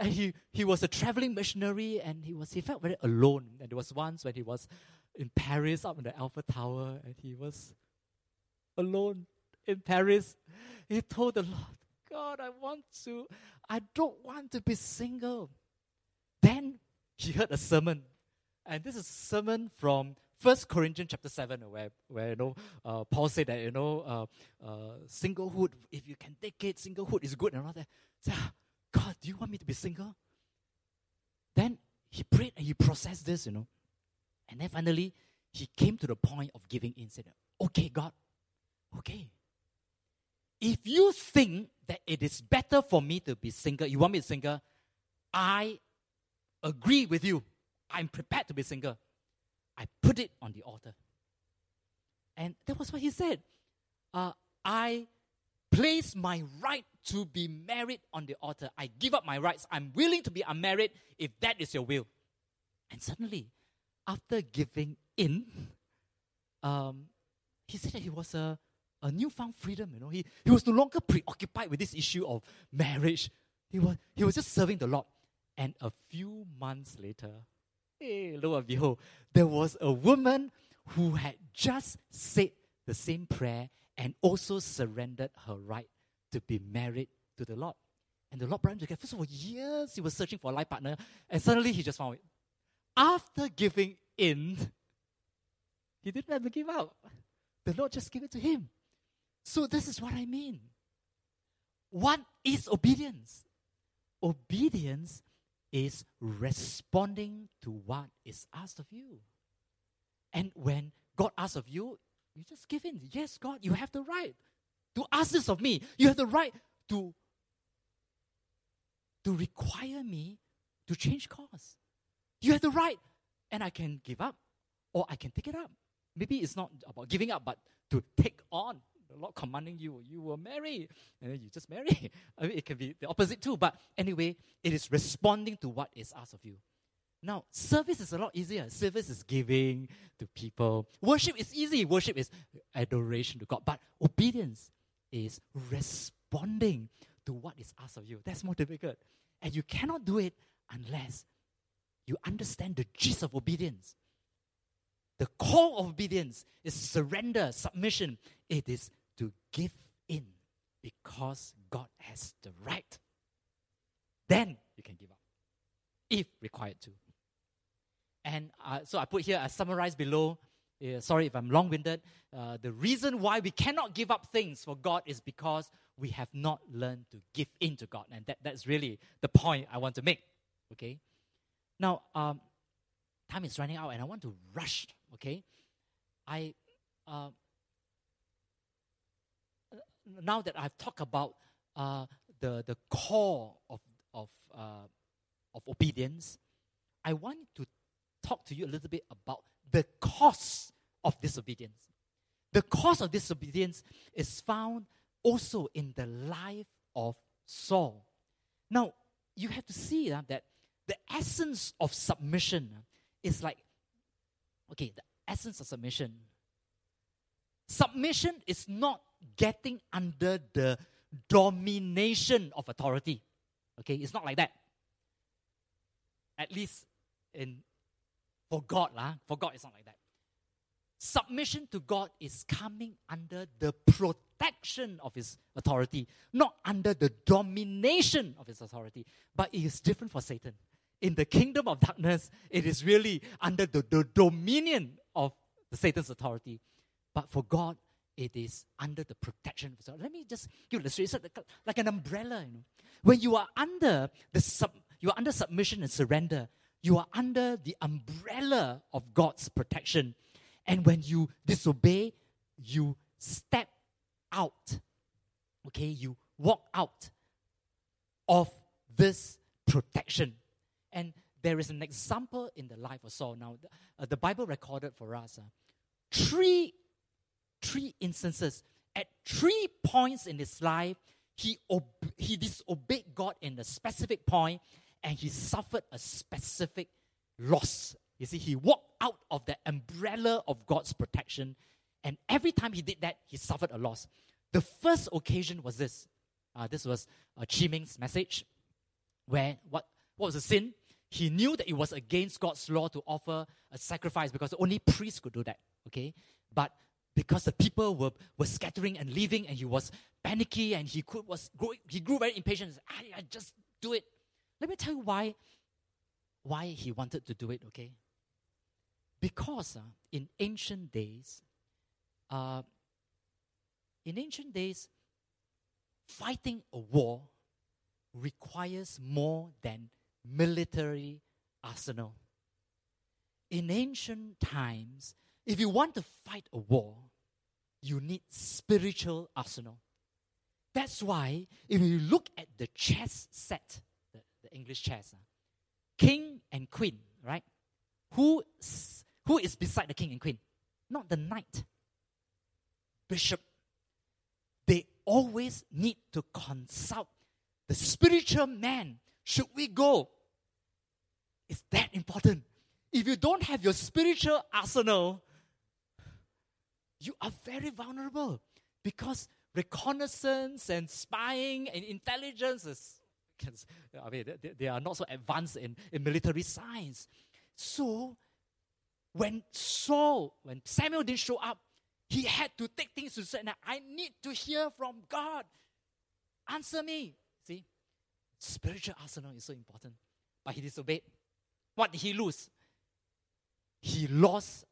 And he, he was a traveling missionary, and he was he felt very alone. And there was once when he was in Paris, up in the Eiffel Tower, and he was alone in Paris. He told the Lord, God, I want to, I don't want to be single. Then he heard a sermon. And this is a sermon from First Corinthians chapter seven, where, where you know, uh, Paul said that, you know, uh, uh, singlehood, if you can take it, singlehood is good and all that. So, God, do you want me to be single? Then he prayed and he processed this, you know. And then finally, he came to the point of giving in. Said, okay, God, okay. If you think that it is better for me to be single, you want me to be single, I agree with you. I'm prepared to be single. I put it on the altar. And that was what he said. Uh, I place my right to be married on the altar. I give up my rights. I'm willing to be unmarried if that is your will. And suddenly, after giving in, um, he said that he was a, a newfound freedom. You know, he, he was no longer preoccupied with this issue of marriage. He was, he was just serving the Lord. And a few months later, hey, lo and behold, there was a woman who had just said the same prayer and also surrendered her right to be married to the Lord. And the Lord brought him together. First of all, years he was searching for a life partner, and suddenly he just found it. After giving in, he didn't have to give up. The Lord just gave it to him. So this is what I mean. What is obedience? Obedience is responding to what is asked of you. And when God asks of you, you just give in. Yes, God, you have the right to ask this of me. You have the right to, to require me to change course. You have the right, and I can give up, or I can take it up. Maybe it's not about giving up, but to take on. The Lord commanding you, you will marry, and then you just marry. I mean, it can be the opposite too, but anyway, it is responding to what is asked of you. Now, service is a lot easier. Service is giving to people. Worship is easy. Worship is adoration to God. But obedience is responding to what is asked of you. That's more difficult. And you cannot do it unless you understand the gist of obedience. The core of obedience is surrender, submission. It is to give in because God has the right. Then you can give up if required to. And uh, so I put here, I summarized below. Uh, sorry if I'm long-winded. Uh, the reason why we cannot give up things for God is because we have not learned to give in to God. And that, that's really the point I want to make. Okay? Now, um, time is running out and I want to rush. Okay? I... Uh, Now that I've talked about uh, the the core of of uh, of obedience, I want to talk to you a little bit about the cause of disobedience. The cause of disobedience is found also in the life of Saul. Now, you have to see uh, that the essence of submission is like, okay, the essence of submission. Submission is not getting under the domination of authority. Okay, it's not like that. At least in for God, lah. For God, it's not like that. Submission to God is coming under the protection of His authority, not under the domination of His authority. But it is different for Satan. In the kingdom of darkness, it is really under the, the dominion of Satan's authority. But for God, it is under the protection of God. Let me just give you illustration. It's like an umbrella, you know. When you are under the sub, you are under submission and surrender. You are under the umbrella of God's protection. And when you disobey, you step out. Okay, you walk out of this protection. And there is an example in the life of Saul. Now, uh, the Bible recorded for us uh, three. Three instances. At three points in his life, he ob- he disobeyed God in a specific point, and he suffered a specific loss. You see, he walked out of the umbrella of God's protection, and every time he did that, he suffered a loss. The first occasion was this. Uh, this was uh, Qi Ming's message, where what, what was the sin? He knew that it was against God's law to offer a sacrifice because only priests could do that. Okay, but because the people were, were scattering and leaving, and he was panicky, and he could was grew, he grew very impatient. He said, I, I just do it. Let me tell you why, why he wanted to do it, okay? Because uh, in ancient days, uh, in ancient days, fighting a war requires more than military arsenal. In ancient times, if you want to fight a war, you need spiritual arsenal. That's why if you look at the chess set, the, the English chess, uh, king and queen, right? Who, who is beside the king and queen? Not the knight, bishop. They always need to consult the spiritual man. Should we go? It's that important. If you don't have your spiritual arsenal, you are very vulnerable because reconnaissance and spying and intelligence is, I mean, they, they are not so advanced in, in military science. So, when Saul, when Samuel didn't show up, he had to take things to say, I need to hear from God. Answer me. See, spiritual arsenal is so important. But he disobeyed. What did he lose? He lost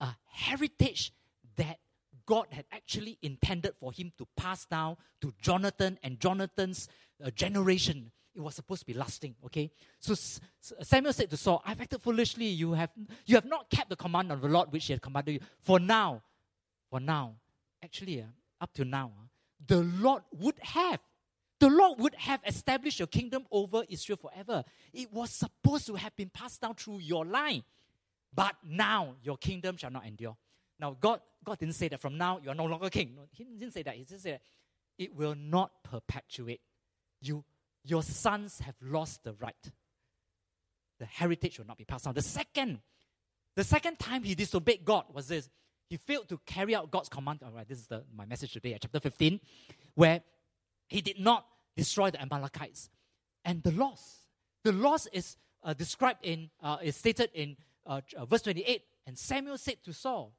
a heritage that God had actually intended for him to pass down to Jonathan and Jonathan's uh, generation. It was supposed to be lasting, okay? So Samuel said to Saul, I've acted foolishly. You have, you have not kept the command of the Lord which he had commanded you. For now, for now, actually, uh, up to now, uh, the Lord would have, the Lord would have established your kingdom over Israel forever. It was supposed to have been passed down through your line. But now, your kingdom shall not endure. Now, God, God didn't say that from now, you are no longer king. No, he didn't say that. He just said that it will not perpetuate. You, your sons have lost the right. The heritage will not be passed down. The second, the second time he disobeyed God was this. He failed to carry out God's command. All right, this is the, my message today, chapter fifteen, where he did not destroy the Amalekites. And the loss, the loss is uh, described in, uh, is stated in uh, verse twenty-eight. And Samuel said to Saul,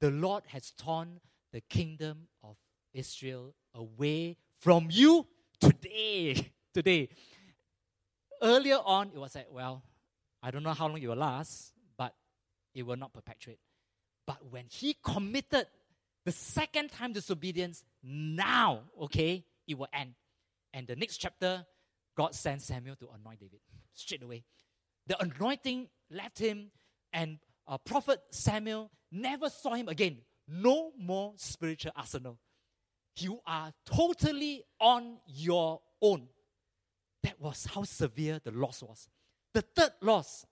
the Lord has torn the kingdom of Israel away from you today. Today. Earlier on, it was like, well, I don't know how long it will last, but it will not perpetuate. But when he committed the second time disobedience, now, okay, it will end. And the next chapter, God sent Samuel to anoint David straight away. The anointing left him, and uh, prophet Samuel never saw him again. No more spiritual arsenal. You are totally on your own. That was how severe the loss was. The third loss,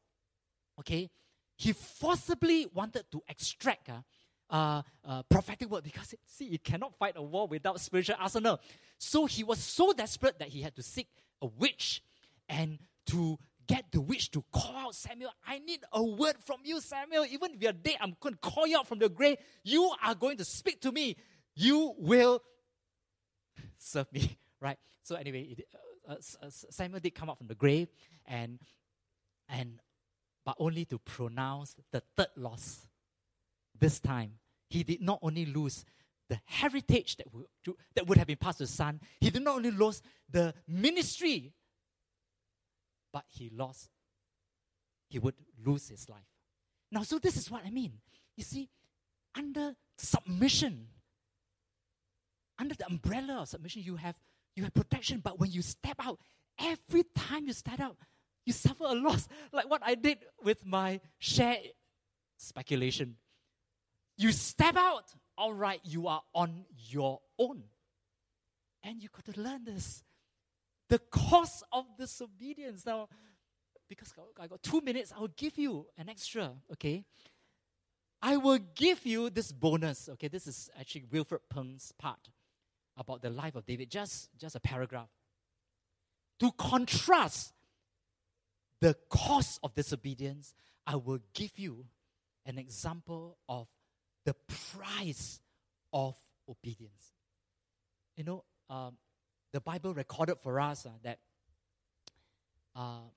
okay, he forcibly wanted to extract uh, uh, uh, prophetic word because, see, it cannot fight a war without spiritual arsenal. So he was so desperate that he had to seek a witch and to get the witch to call out Samuel. I need a word from you, Samuel. Even if you're dead, I'm going to call you out from the grave. You are going to speak to me. You will serve me, right? So anyway, it, uh, uh, Samuel did come up from the grave, and and but only to pronounce the third loss. This time, he did not only lose the heritage that would, that would have been passed to his son, he did not only lose the ministry, but he lost, he would lose his life. Now, so this is what I mean. You see, under submission, under the umbrella of submission, you have you have protection. But when you step out, every time you step out, you suffer a loss. Like what I did with my share speculation. You step out, all right, you are on your own. And you've got to learn this. The cost of disobedience. Now, because I got two minutes, I'll give you an extra, okay? I will give you this bonus, okay? This is actually Wilfred Peng's part about the life of David, just, just a paragraph. To contrast the cost of disobedience, I will give you an example of the price of obedience. You know, um, the Bible recorded for us uh, that uh,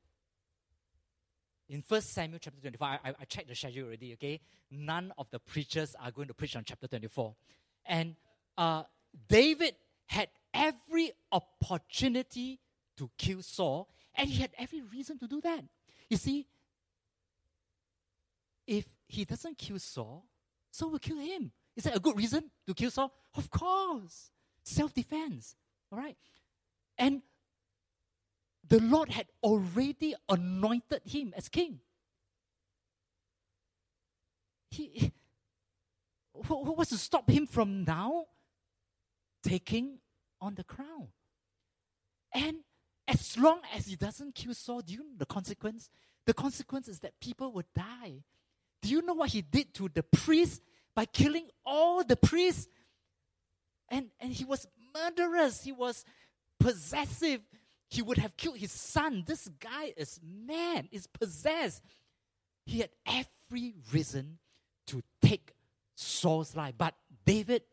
in First Samuel chapter twenty-five, I, I checked the schedule already, okay? None of the preachers are going to preach on chapter twenty-four. And uh, David had every opportunity to kill Saul, and he had every reason to do that. You see, if he doesn't kill Saul, Saul will kill him. Is that a good reason to kill Saul? Of course. Self-defense. All right? And the Lord had already anointed him as king. He, what was to stop him from now taking on the crown? And as long as he doesn't kill Saul, do you know the consequence? The consequence is that people will die. Do you know what he did to the priests by killing all the priests? And, and he was murderous. He was possessive. He would have killed his son. This guy is mad, is possessed. He had every reason to take Saul's life. But David,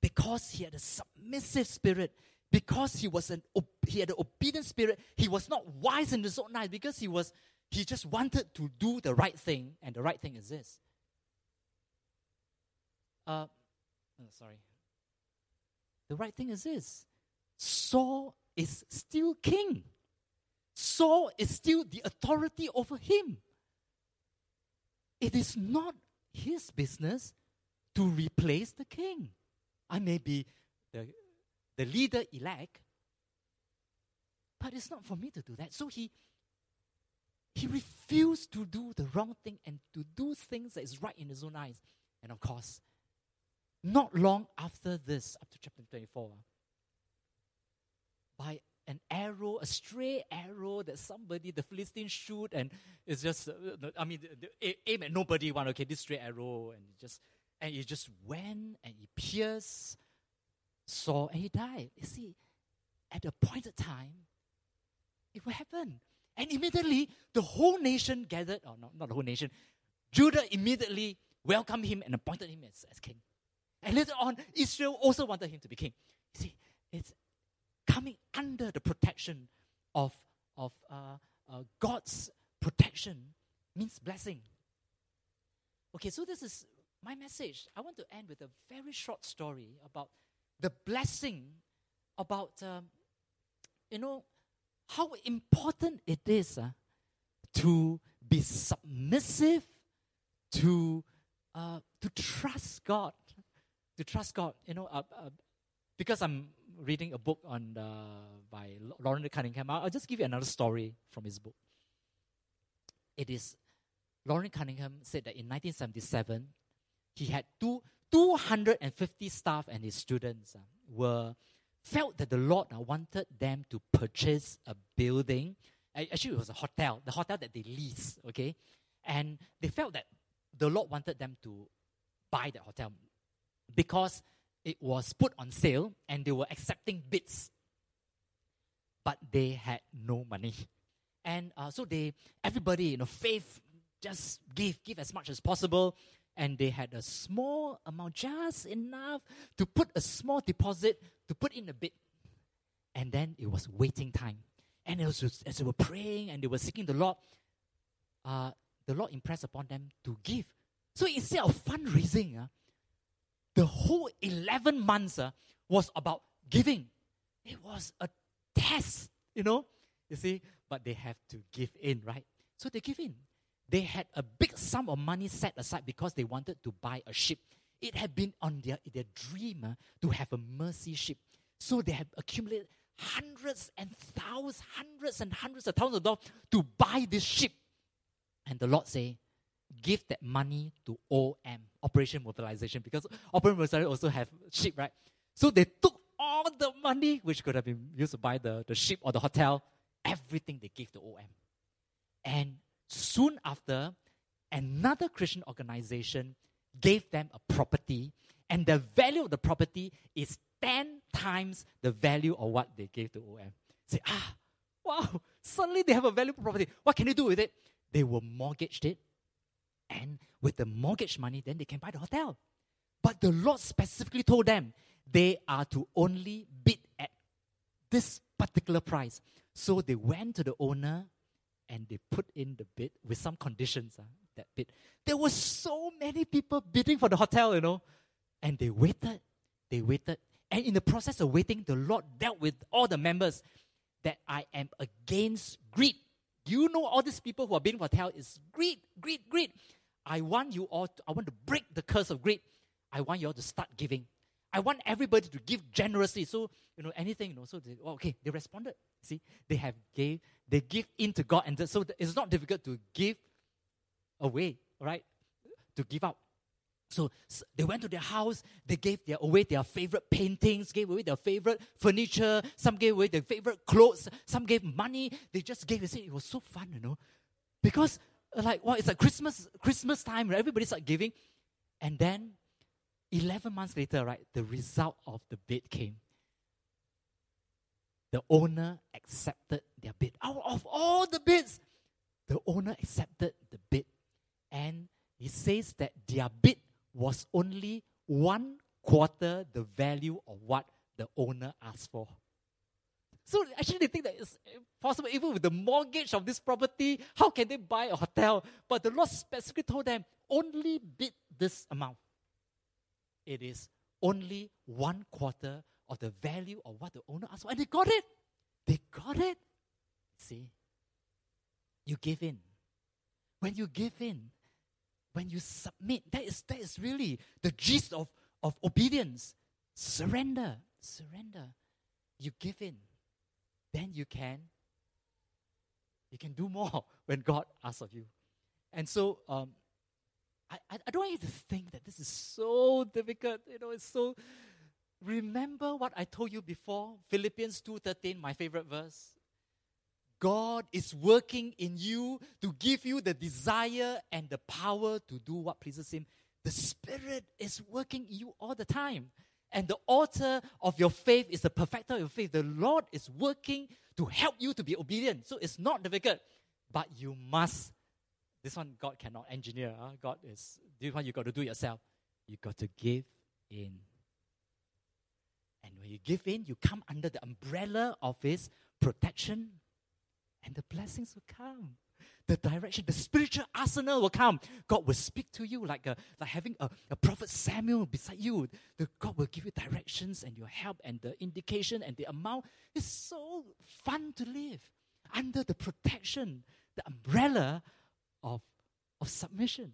because he had a submissive spirit, because he was an he had an obedient spirit, he was not wise in his own eyes, because he was he just wanted to do the right thing, and the right thing is this. Uh, oh, sorry. The right thing is this. Saul is still king. Saul is still the authority over him. It is not his business to replace the king. I may be the, the leader-elect, but it's not for me to do that. So he he refused to do the wrong thing and to do things that is right in his own eyes. And of course, not long after this, up to chapter twenty-four, by an arrow, a stray arrow that somebody, the Philistines shoot, and it's just, I mean, aim at nobody, one, okay, this stray arrow, and it just, and it just went, and it pierced Saul, and he died. You see, at the appointed time, it will happen. And immediately, the whole nation gathered, or not, not the whole nation, Judah immediately welcomed him and appointed him as, as king. And later on, Israel also wanted him to be king. You see, it's coming under the protection of, of uh, uh, God's protection means blessing. Okay, so this is my message. I want to end with a very short story about the blessing, about, um, you know, how important it is uh, to be submissive, to uh, to trust God, to trust God. You know, uh, uh, because I'm reading a book on the, by Loren Cunningham. I'll just give you another story from his book. It is Loren Cunningham said that in nineteen seventy-seven, he had two two hundred fifty staff and his students uh, were. felt that the Lord wanted them to purchase a building. Actually, it was a hotel, the hotel that they leased, okay? And they felt that the Lord wanted them to buy that hotel because it was put on sale and they were accepting bids. But they had no money. And uh, so they, everybody, you know, faith, just give, give as much as possible. And they had a small amount, just enough to put a small deposit, to put in a bit. And then it was waiting time. And it was, as they were praying and they were seeking the Lord, uh, the Lord impressed upon them to give. So instead of fundraising, uh, the whole eleven months uh, was about giving. It was a test, you know. You see, but they have to give in, right? So they give in. They had a big sum of money set aside because they wanted to buy a ship. It had been on their, their dream uh, to have a mercy ship. So they had accumulated hundreds and thousands, hundreds and hundreds of thousands of dollars to buy this ship. And the Lord say, give that money to O M, Operation Mobilization, because Operation Mobilization also have ship, right? So they took all the money, which could have been used to buy the, the ship or the hotel, everything they gave to O M. And soon after, another Christian organization gave them a property, and the value of the property is ten times the value of what they gave to O M. Say, ah, wow, suddenly they have a valuable property. What can they do with it? They will mortgage it, and with the mortgage money, then they can buy the hotel. But the Lord specifically told them they are to only bid at this particular price. So they went to the owner, and they put in the bid with some conditions, uh, that bid. There were so many people bidding for the hotel, you know. And they waited, they waited. And in the process of waiting, the Lord dealt with all the members that I am against greed. You know all these people who are bidding for hotel is greed, greed, greed. I want you all, to, I want to break the curse of greed. I want you all to start giving. I want everybody to give generously. So, you know, anything, you know, so they, oh, okay, they responded. See, they have gave, they give in to God, and so it's not difficult to give away, right? To give out. So, so they went to their house, they gave their, away their favorite paintings, gave away their favorite furniture, some gave away their favorite clothes, some gave money, they just gave, they said it was so fun, you know. Because, like, well, it's like Christmas, Christmas time, right? Everybody started giving, and then eleven months later, right, the result of the bid came. The owner accepted their bid. Out of all the bids, the owner accepted the bid. And he says that their bid was only one quarter the value of what the owner asked for. So actually they think that it's possible, even with the mortgage of this property, how can they buy a hotel? But the Lord specifically told them, only bid this amount. It is only one quarter of the value of what the owner asked for. And they got it. They got it. See, you give in. When you give in, when you submit, that is that is really the gist of, of obedience. Surrender. Surrender. You give in. then you can you can do more when God asks of you. And so um, I, I don't want you to think that this is so difficult. You know, it's so... Remember what I told you before, Philippians two thirteen, my favorite verse. God is working in you to give you the desire and the power to do what pleases Him. The Spirit is working in you all the time. And the author of your faith is the perfecter of your faith. The Lord is working to help you to be obedient. So it's not difficult, but you must. This one God cannot engineer. Huh? God is, this one you got to do yourself. You got to give in. And when you give in, you come under the umbrella of His protection, and the blessings will come. The direction, the spiritual arsenal will come. God will speak to you like a, like having a, a prophet Samuel beside you. The God will give you directions and your help and the indication and the amount. It's so fun to live under the protection, the umbrella of, of submission.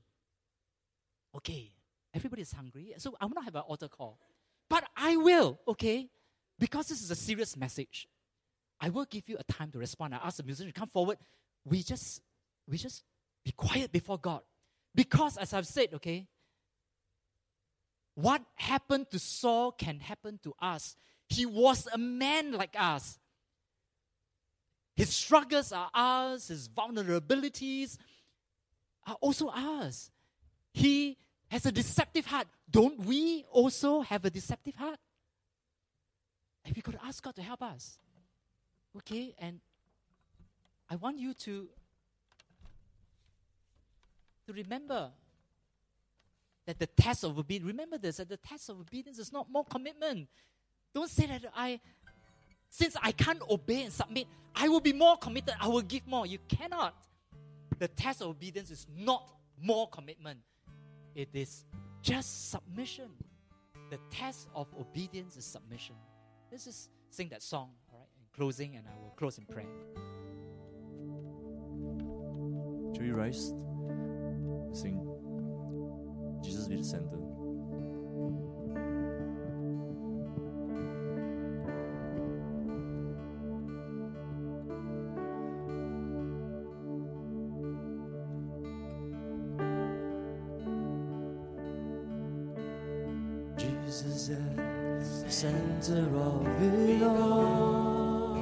Okay, everybody's hungry, so I will not have an altar call. But I will, okay? Because this is a serious message. I will give you a time to respond. I ask the musician to come forward. We just, we just be quiet before God. Because as I've said, okay, what happened to Saul can happen to us. He was a man like us. His struggles are ours. His vulnerabilities are also ours. He has a deceptive heart. Don't we also have a deceptive heart? And we could ask God to help us. Okay, and I want you to, to remember that the test of obedience, remember this, that the test of obedience is not more commitment. Don't say that I, since I can't obey and submit, I will be more committed, I will give more. You cannot. The test of obedience is not more commitment. It is just submission. The test of obedience is submission. Let's just sing that song, all right? In closing, and I will close in prayer. Should we rise? Sing, Jesus be the center. Center of it all,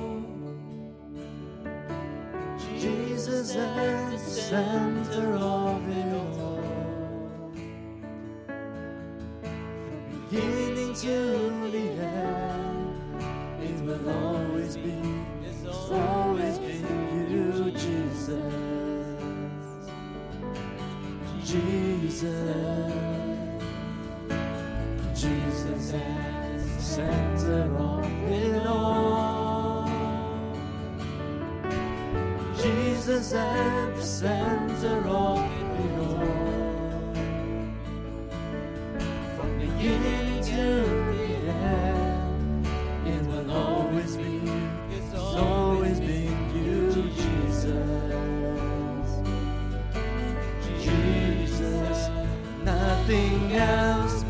Jesus at the center of it all, from beginning to the end, it will always be, it's always been you, Jesus, Jesus, Jesus at center of it all, Jesus at the center of it all, from beginning to the end, it will always be, it's always been you, Jesus, Jesus, nothing else.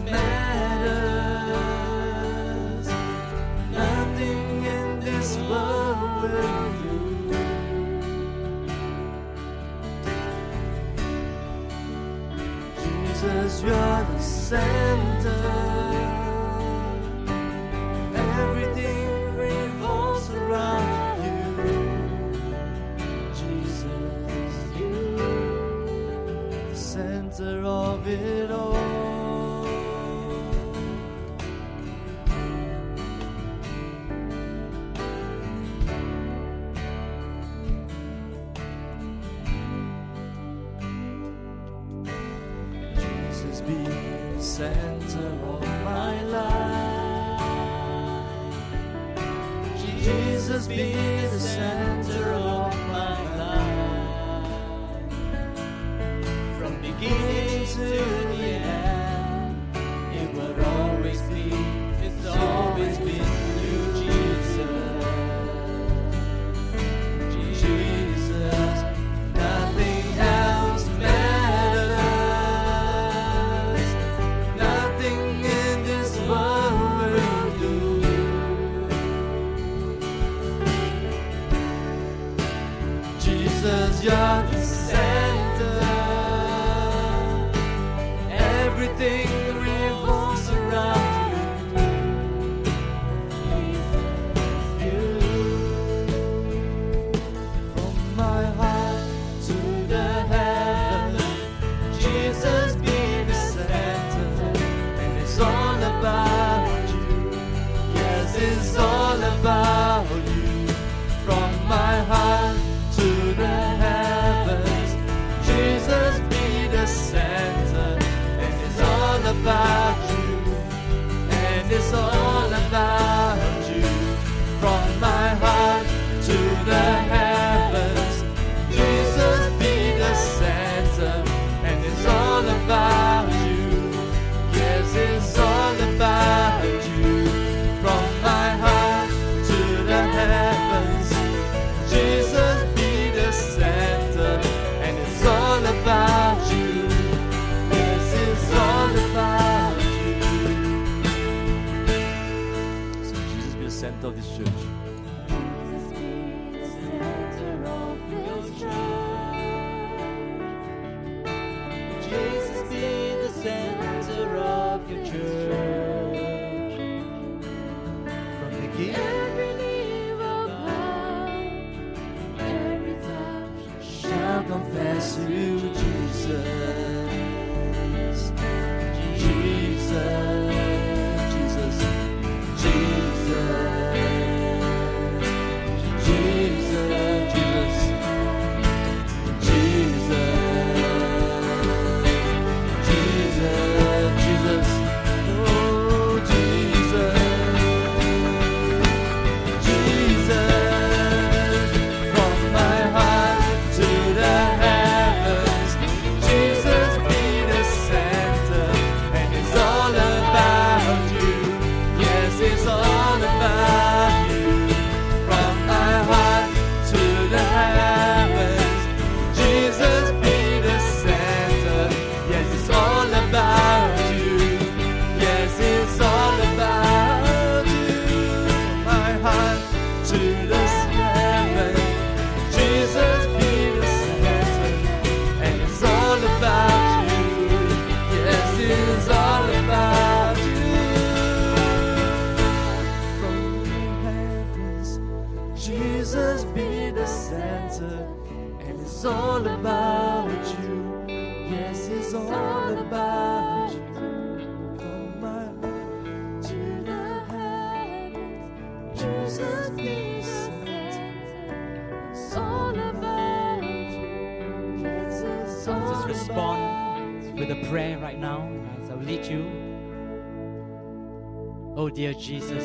You're the center, everything revolves around you, Jesus, you, the center of it all, center of my life, Jesus be the center of my life, from beginning to the end, it will always be, it's always been you, Jesus, Jesus, nothing else matters. it's all about you. Yes, it's all about you. From my heart to the heavens, Jesus be center. It's all about you. Yes, it's all about you. Just respond with a prayer right now as I'll lead you. Oh dear Jesus,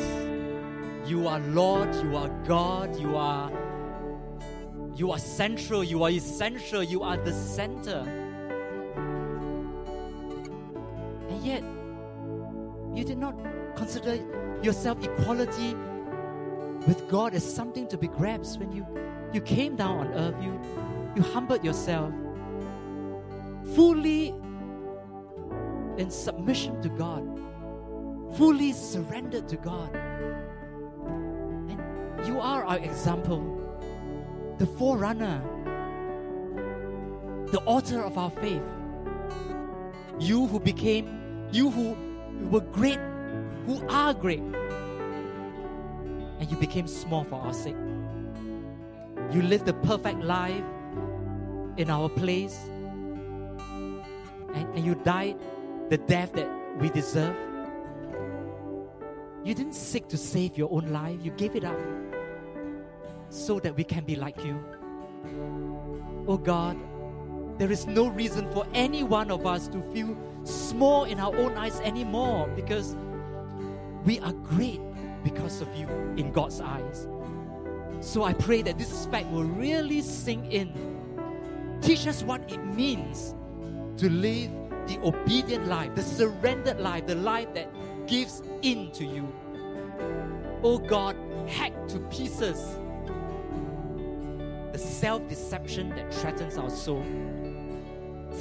you are Lord, you are God, you are You are central, you are essential, you are the center. And yet, you did not consider yourself equality with God as something to be grasped. When you, you came down on earth, you, you humbled yourself fully in submission to God, fully surrendered to God. And you are our example, the forerunner, the author of our faith. You who became, you who were great, who are great, and you became small for our sake. You lived the perfect life in our place, and, and you died the death that we deserve. You didn't seek to save your own life, you gave it up, so that we can be like you. Oh God, there is no reason for any one of us to feel small in our own eyes anymore, because we are great because of you in God's eyes. So I pray that this fact will really sink in. Teach us what it means to live the obedient life, the surrendered life, the life that gives in to you. Oh God, hack to pieces the self-deception that threatens our soul.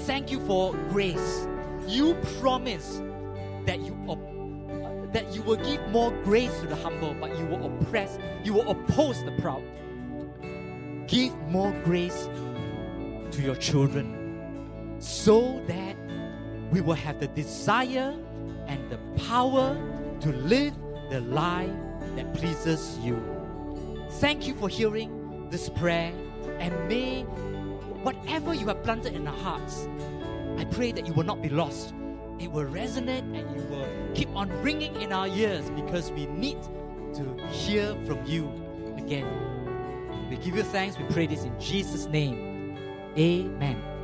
Thank you for grace. You promise that you op- that you will give more grace to the humble, but you will oppress, you will oppose the proud. Give more grace to your children, so that we will have the desire and the power to live the life that pleases you. Thank you for hearing this prayer, and may whatever you have planted in our hearts, I pray that you will not be lost. It will resonate and you will keep on ringing in our ears, because we need to hear from you again. We give you thanks, we pray this in Jesus' name. Amen.